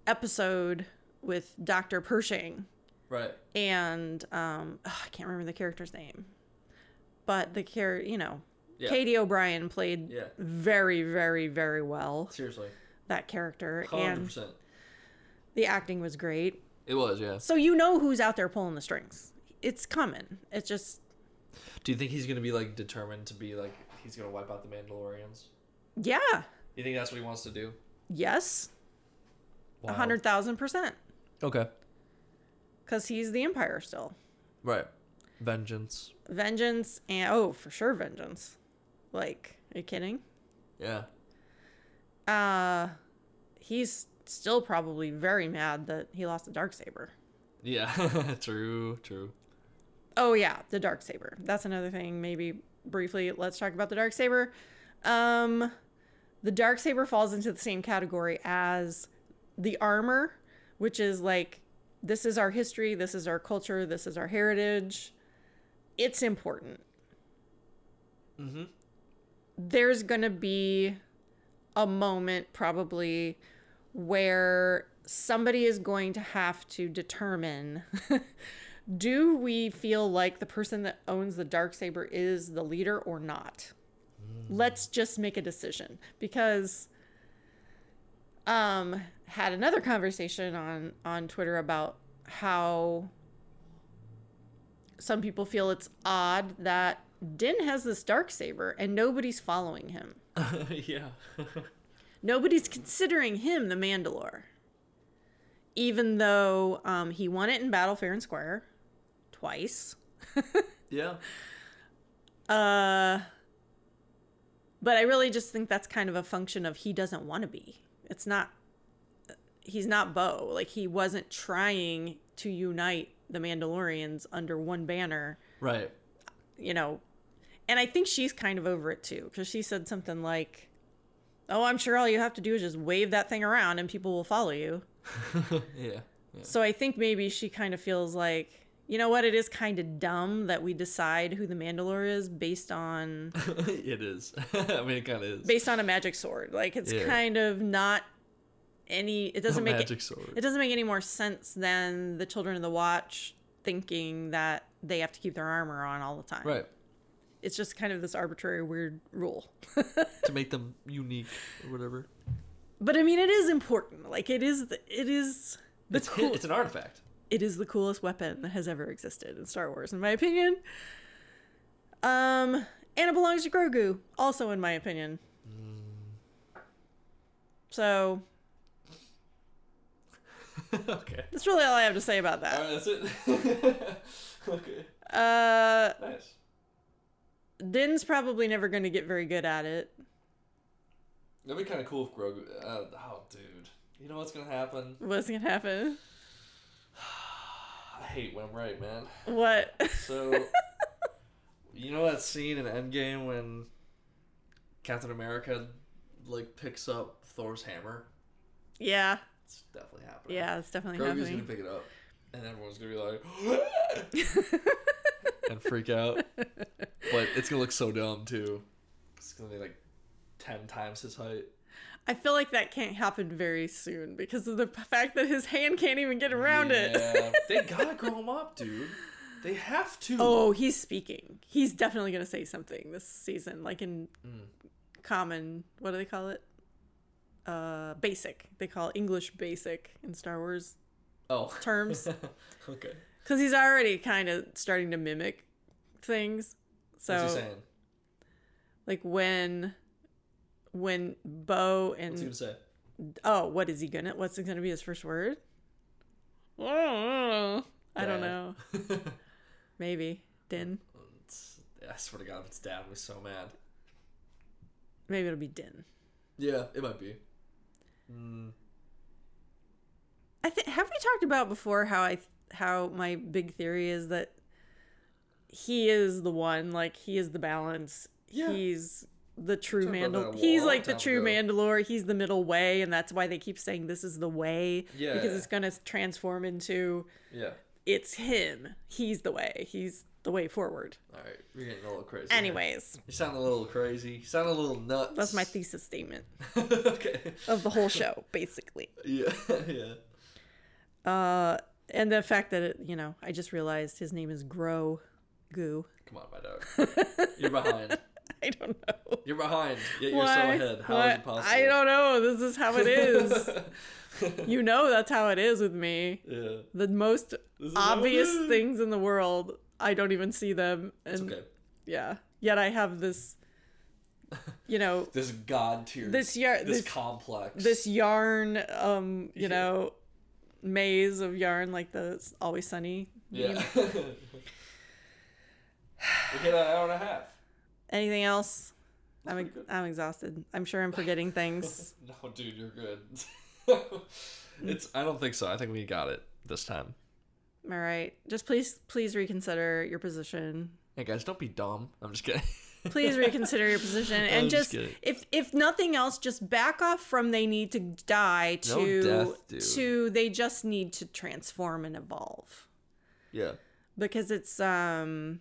episode with Doctor Pershing, right? And um, oh, I can't remember the character's name, but the char- you know, yeah. Katie O'Brien played yeah. very, very, very well. Seriously, that character one hundred percent. And. The acting was great. It was, yeah. So you know who's out there pulling the strings. It's coming. It's just... Do you think he's going to be, like, determined to be, like, he's going to wipe out the Mandalorians? Yeah. You think that's what he wants to do? Yes. Wow. one hundred thousand percent. Okay. Because he's the Empire still. Right. Vengeance. Vengeance and... Oh, for sure vengeance. Like, are you kidding? Yeah. Uh, he's... still probably very mad that he lost the Darksaber. Yeah, true, true. Oh, yeah, the Darksaber. That's another thing. Maybe briefly, let's talk about the Darksaber. Um, the Darksaber falls into the same category as the armor, which is like, this is our history, this is our culture, this is our heritage. It's important. Mm-hmm. There's going to be a moment probably where somebody is going to have to determine, do we feel like the person that owns the Darksaber is the leader or not? Mm. Let's just make a decision. Because um had another conversation on on Twitter about how some people feel it's odd that Din has this Darksaber and nobody's following him. Uh, yeah. Nobody's considering him the Mandalore. Even though um, he won it in battle fair and square. Twice. Yeah. Uh, but I really just think that's kind of a function of he doesn't want to be. It's not... He's not Bo. Like, he wasn't trying to unite the Mandalorians under one banner. Right. You know, and I think she's kind of over it too, because she said something like, oh, I'm sure all you have to do is just wave that thing around and people will follow you. yeah, yeah. So I think maybe she kind of feels like, you know what, it is kind of dumb that we decide who the Mandalore is based on... It is. I mean, it kind of is. Based on a magic sword. Like, it's yeah. kind of not any... It doesn't a make magic it, sword. It doesn't make any more sense than the Children of the Watch thinking that they have to keep their armor on all the time. Right. It's just kind of this arbitrary, weird rule. To make them unique or whatever. But I mean, it is important. Like, it is, the, it is the it's, cool- it's an artifact. It is the coolest weapon that has ever existed in Star Wars, in my opinion. Um, and it belongs to Grogu, also in my opinion. Mm. So... Okay. That's really all I have to say about that. All right, that's it. Okay. Uh, nice. Din's probably never going to get very good at it. That'd be kind of cool if Grogu... Uh, oh, dude. You know what's going to happen? What's going to happen? I hate when I'm right, man. What? So, you know that scene in Endgame when Captain America, like, picks up Thor's hammer? Yeah. It's definitely happening. Yeah, it's definitely Grogu's happening. Grogu's going to pick it up, and everyone's going to be like, and freak out. But it's going to look so dumb, too. It's going to be like ten times his height. I feel like that can't happen very soon because of the fact that his hand can't even get around yeah. it. They got to grow him up, dude. They have to. Oh, he's speaking. He's definitely going to say something this season, like in mm. common, what do they call it? Uh, basic. They call English basic in Star Wars oh. terms. Okay. Because he's already kind of starting to mimic things. So, what's he saying? Like when, when Bo and... What's he going to say? Oh, what is he going to... What's going to be his first word? Oh, I don't know. Maybe. Din. It's, I swear to God, if it's Dad, we're so mad. Maybe it'll be Din. Yeah, it might be. Mm. I th- have we talked about before how I th- how my big theory is that he is the one, like he is the balance. Yeah. He's the true Mandalore. He's like the true ago. Mandalore. He's the middle way, and that's why they keep saying this is the way. Yeah. Because it's gonna transform into. Yeah. It's him. He's the way. He's the way forward. All right, you're getting a little crazy. Anyways, man. You sound a little crazy. You sound a little nuts. That's my thesis statement. Okay. Of the whole show, basically. Yeah, yeah. Uh. And the fact that, it, you know, I just realized his name is Grogu. Come on, my dog. You're behind. I don't know. You're behind, yet you're Why? so ahead. How Why? is it possible? I don't know. This is how it is. You know that's how it is with me. Yeah. The most obvious things in the world, I don't even see them. And it's okay. Yeah. Yet I have this, you know. This god-tier. This, yar- this, this complex. This yarn, um, you yeah. know. maze of yarn, like the Always Sunny meme. Yeah. We get an hour and a half. Anything else? That's I'm I'm exhausted. I'm sure I'm forgetting things. No, dude, you're good. It's. I don't think so. I think we got it this time. All right. Just please, please reconsider your position. Hey guys, don't be dumb. I'm just kidding. Please reconsider your position and I'm just, just if if nothing else, just back off from they need to die to no death, to they just need to transform and evolve. Yeah. Because it's um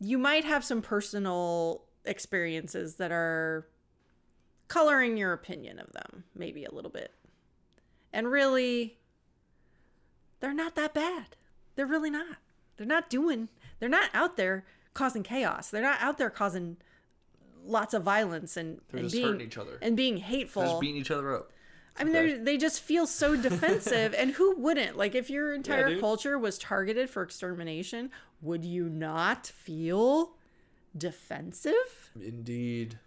you might have some personal experiences that are coloring your opinion of them maybe a little bit. And really they're not that bad. They're really not. They're not doing they're not out there causing chaos. They're not out there causing lots of violence and, they're and just being hurting each other and being hateful. They're just beating each other up. I mean, okay. they just feel so defensive. And who wouldn't? Like, if your entire yeah, culture was targeted for extermination, would you not feel defensive? Indeed.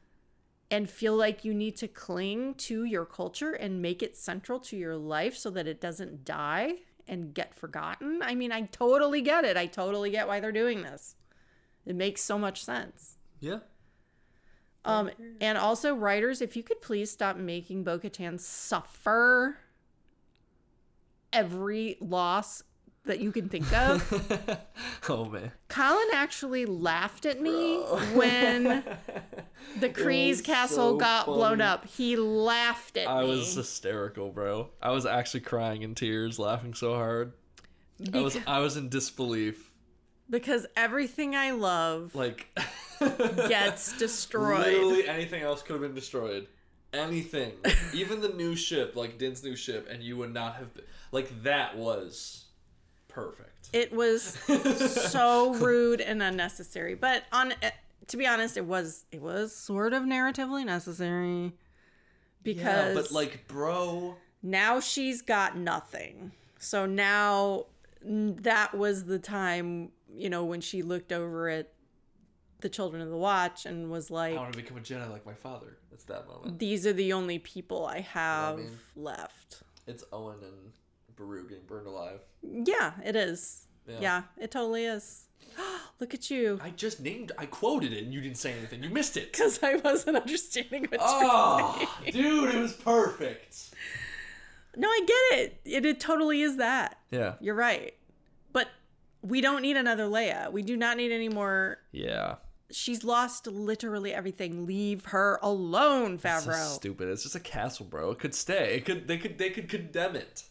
And feel like you need to cling to your culture and make it central to your life so that it doesn't die and get forgotten? I mean, I totally get it. I totally get why they're doing this. It makes so much sense. Yeah. Um, and also, writers, if you could please stop making Bo-Katan suffer every loss that you can think of. Oh, man. Colin actually laughed at me Bro. when the Kree's castle so got funny. blown up. He laughed at I me. I was hysterical, bro. I was actually crying in tears, laughing so hard. Because I was I was in disbelief. Because everything I love... Like... gets destroyed. Literally anything else could have been destroyed. Anything. Even the new ship, like Din's new ship, and you would not have been... Like, that was perfect. It was so rude and unnecessary. But on to be honest, it was it was sort of narratively necessary. Because... Yeah, but like, bro... Now she's got nothing. So now that was the time, you know, when she looked over at the Children of the Watch and was like, I want to become a Jedi like my father. It's that moment. These are the only people I have you know what I mean? left. It's Owen and Baru getting burned alive. Yeah, it is. Yeah, yeah it totally is. Look at you. I just named, I quoted it and you didn't say anything. You missed it. Because I wasn't understanding what oh, you were saying. Dude, it was perfect. No, I get it. it. It totally is that. Yeah. You're right. But we don't need another Leia. We do not need any more. Yeah. She's lost literally everything. Leave her alone, Favreau. This is stupid. It's just a castle, bro. It could stay. It could. They could. They could condemn it.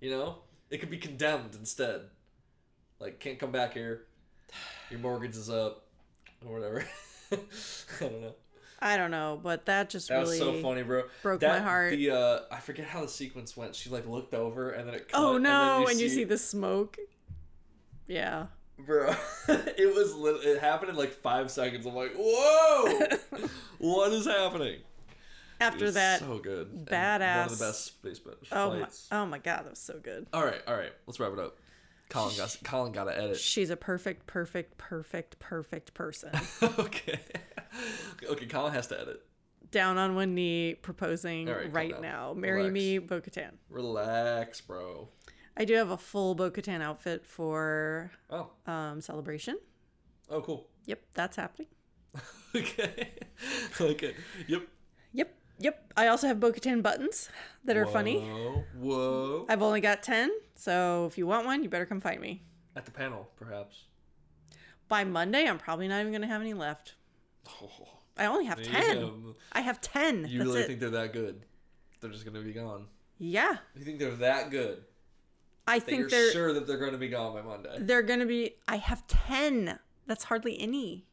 You know, it could be condemned instead. Like, can't come back here. Your mortgage is up, or whatever. I don't know. I don't know, but that just that really was so funny, bro. Broke that, my heart. The uh, I forget how the sequence went. She like looked over, and then it. Cut, oh no! And you, and see... you see the smoke. Yeah. Bro, it was lit- it happened in like five seconds. I'm like, whoa, what is happening? After that, so good, badass, and one of the best space bench oh flights. My, oh my god, that was so good. All right, all right, let's wrap it up. Colin got, Colin got to edit. She's a perfect, perfect, perfect, perfect person. okay, okay, Colin has to edit. Down on one knee, proposing right, right now. Marry Relax. me, Bo-Katan. Relax, bro. I do have a full Bo-Katan outfit for oh. um, Celebration. Oh, cool. Yep, that's happening. okay. okay. Yep. Yep. Yep. I also have Bo-Katan buttons that are whoa, funny. Whoa. I've only got ten, so if you want one, you better come find me. At the panel, perhaps. By Monday, I'm probably not even going to have any left. Oh, I only have ten. Damn. I have ten. You that's really it. think they're that good? They're just going to be gone. Yeah. You think they're that good? I that think you're they're sure that they're going to be gone by Monday. They're going to be. I have ten. That's hardly any.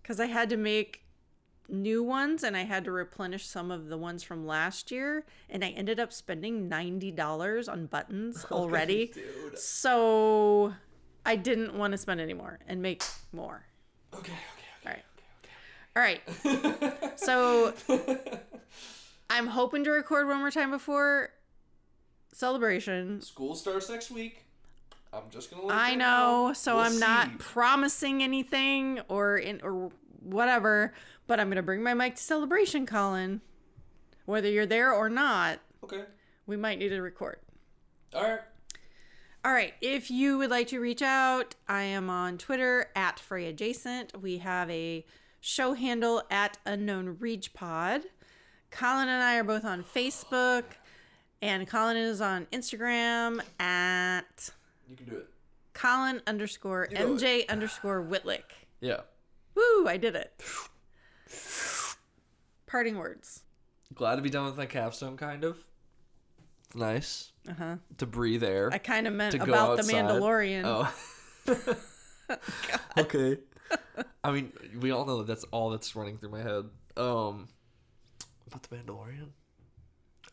Because I had to make new ones and I had to replenish some of the ones from last year, and I ended up spending ninety dollars on buttons already. Dude. So I didn't want to spend any more and make more. Okay. Okay. Okay. All right. Okay, okay. All right. So I'm hoping to record one more time before Celebration. School starts next week. I'm just gonna let I know go. so we'll I'm see. not promising anything or in or whatever, but I'm gonna bring my mic to Celebration, Colin, whether you're there or not. Okay, we might need to record. All right all right If you would like to reach out, I am on Twitter at freyadjacent. We have a show handle at unknown reg pod. Colin and I are both on Facebook, and Colin is on Instagram at... You can do it. Colin underscore MJ underscore Whitlick. Yeah. Woo, I did it. Parting words. Glad to be done with my capstone, kind of. Nice. Uh-huh. To breathe air. I kind of meant about the Mandalorian. Oh. Okay. I mean, we all know that that's all that's running through my head. Um, about the Mandalorian.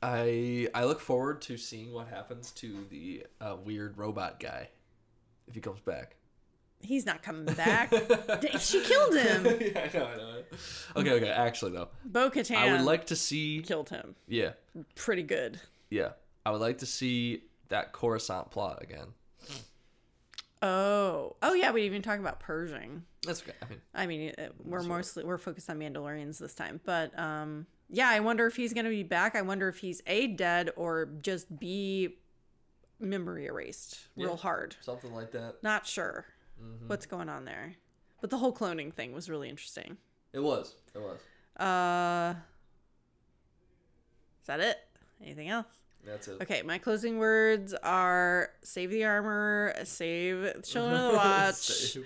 I I look forward to seeing what happens to the uh, weird robot guy if he comes back. He's not coming back. She killed him. Yeah, I know, I know. Okay, okay. Actually, though, Bo-Katan. I would like to see killed him. Yeah. Pretty good. Yeah, I would like to see that Coruscant plot again. Oh, oh yeah, we didn't even talk about Pershing. That's okay. I mean, I mean, it, we're mostly we're focused on Mandalorians this time, but um, yeah, I wonder if he's gonna be back. I wonder if he's A, dead, or just B, memory erased real yeah, hard, something like that. Not sure mm-hmm. what's going on there, but the whole cloning thing was really interesting. It was. It was. Uh, is that it? Anything else? That's it. Okay, my closing words are save the Armorer, save Children of the Watch,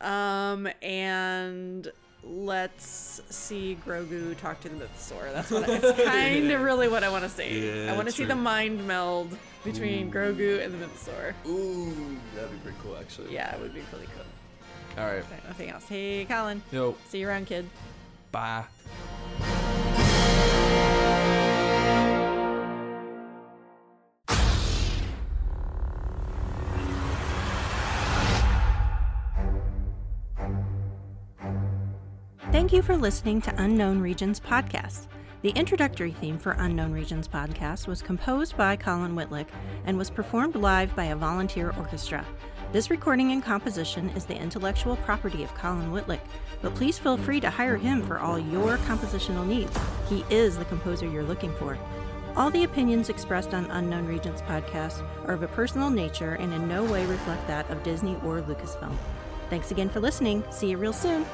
um, and let's see Grogu talk to the Mythosaur. That's what I, it's kind of yeah. really what I want to see. Yeah, I want to see the mind meld between Ooh. Grogu and the Mythosaur. Ooh, that'd be pretty cool, actually. Yeah, it would be really cool. All right. Okay, nothing else. Hey, Colin. Yo. See you around, kid. Bye. Thank you for listening to Unknown Regions Podcast. The introductory theme for Unknown Regions Podcast was composed by Colin Whitlick and was performed live by a volunteer orchestra. This recording and composition is the intellectual property of Colin Whitlick, but please feel free to hire him for all your compositional needs. He is the composer you're looking for. All the opinions expressed on Unknown Regions Podcast are of a personal nature and in no way reflect that of Disney or Lucasfilm. Thanks again for listening. See you real soon.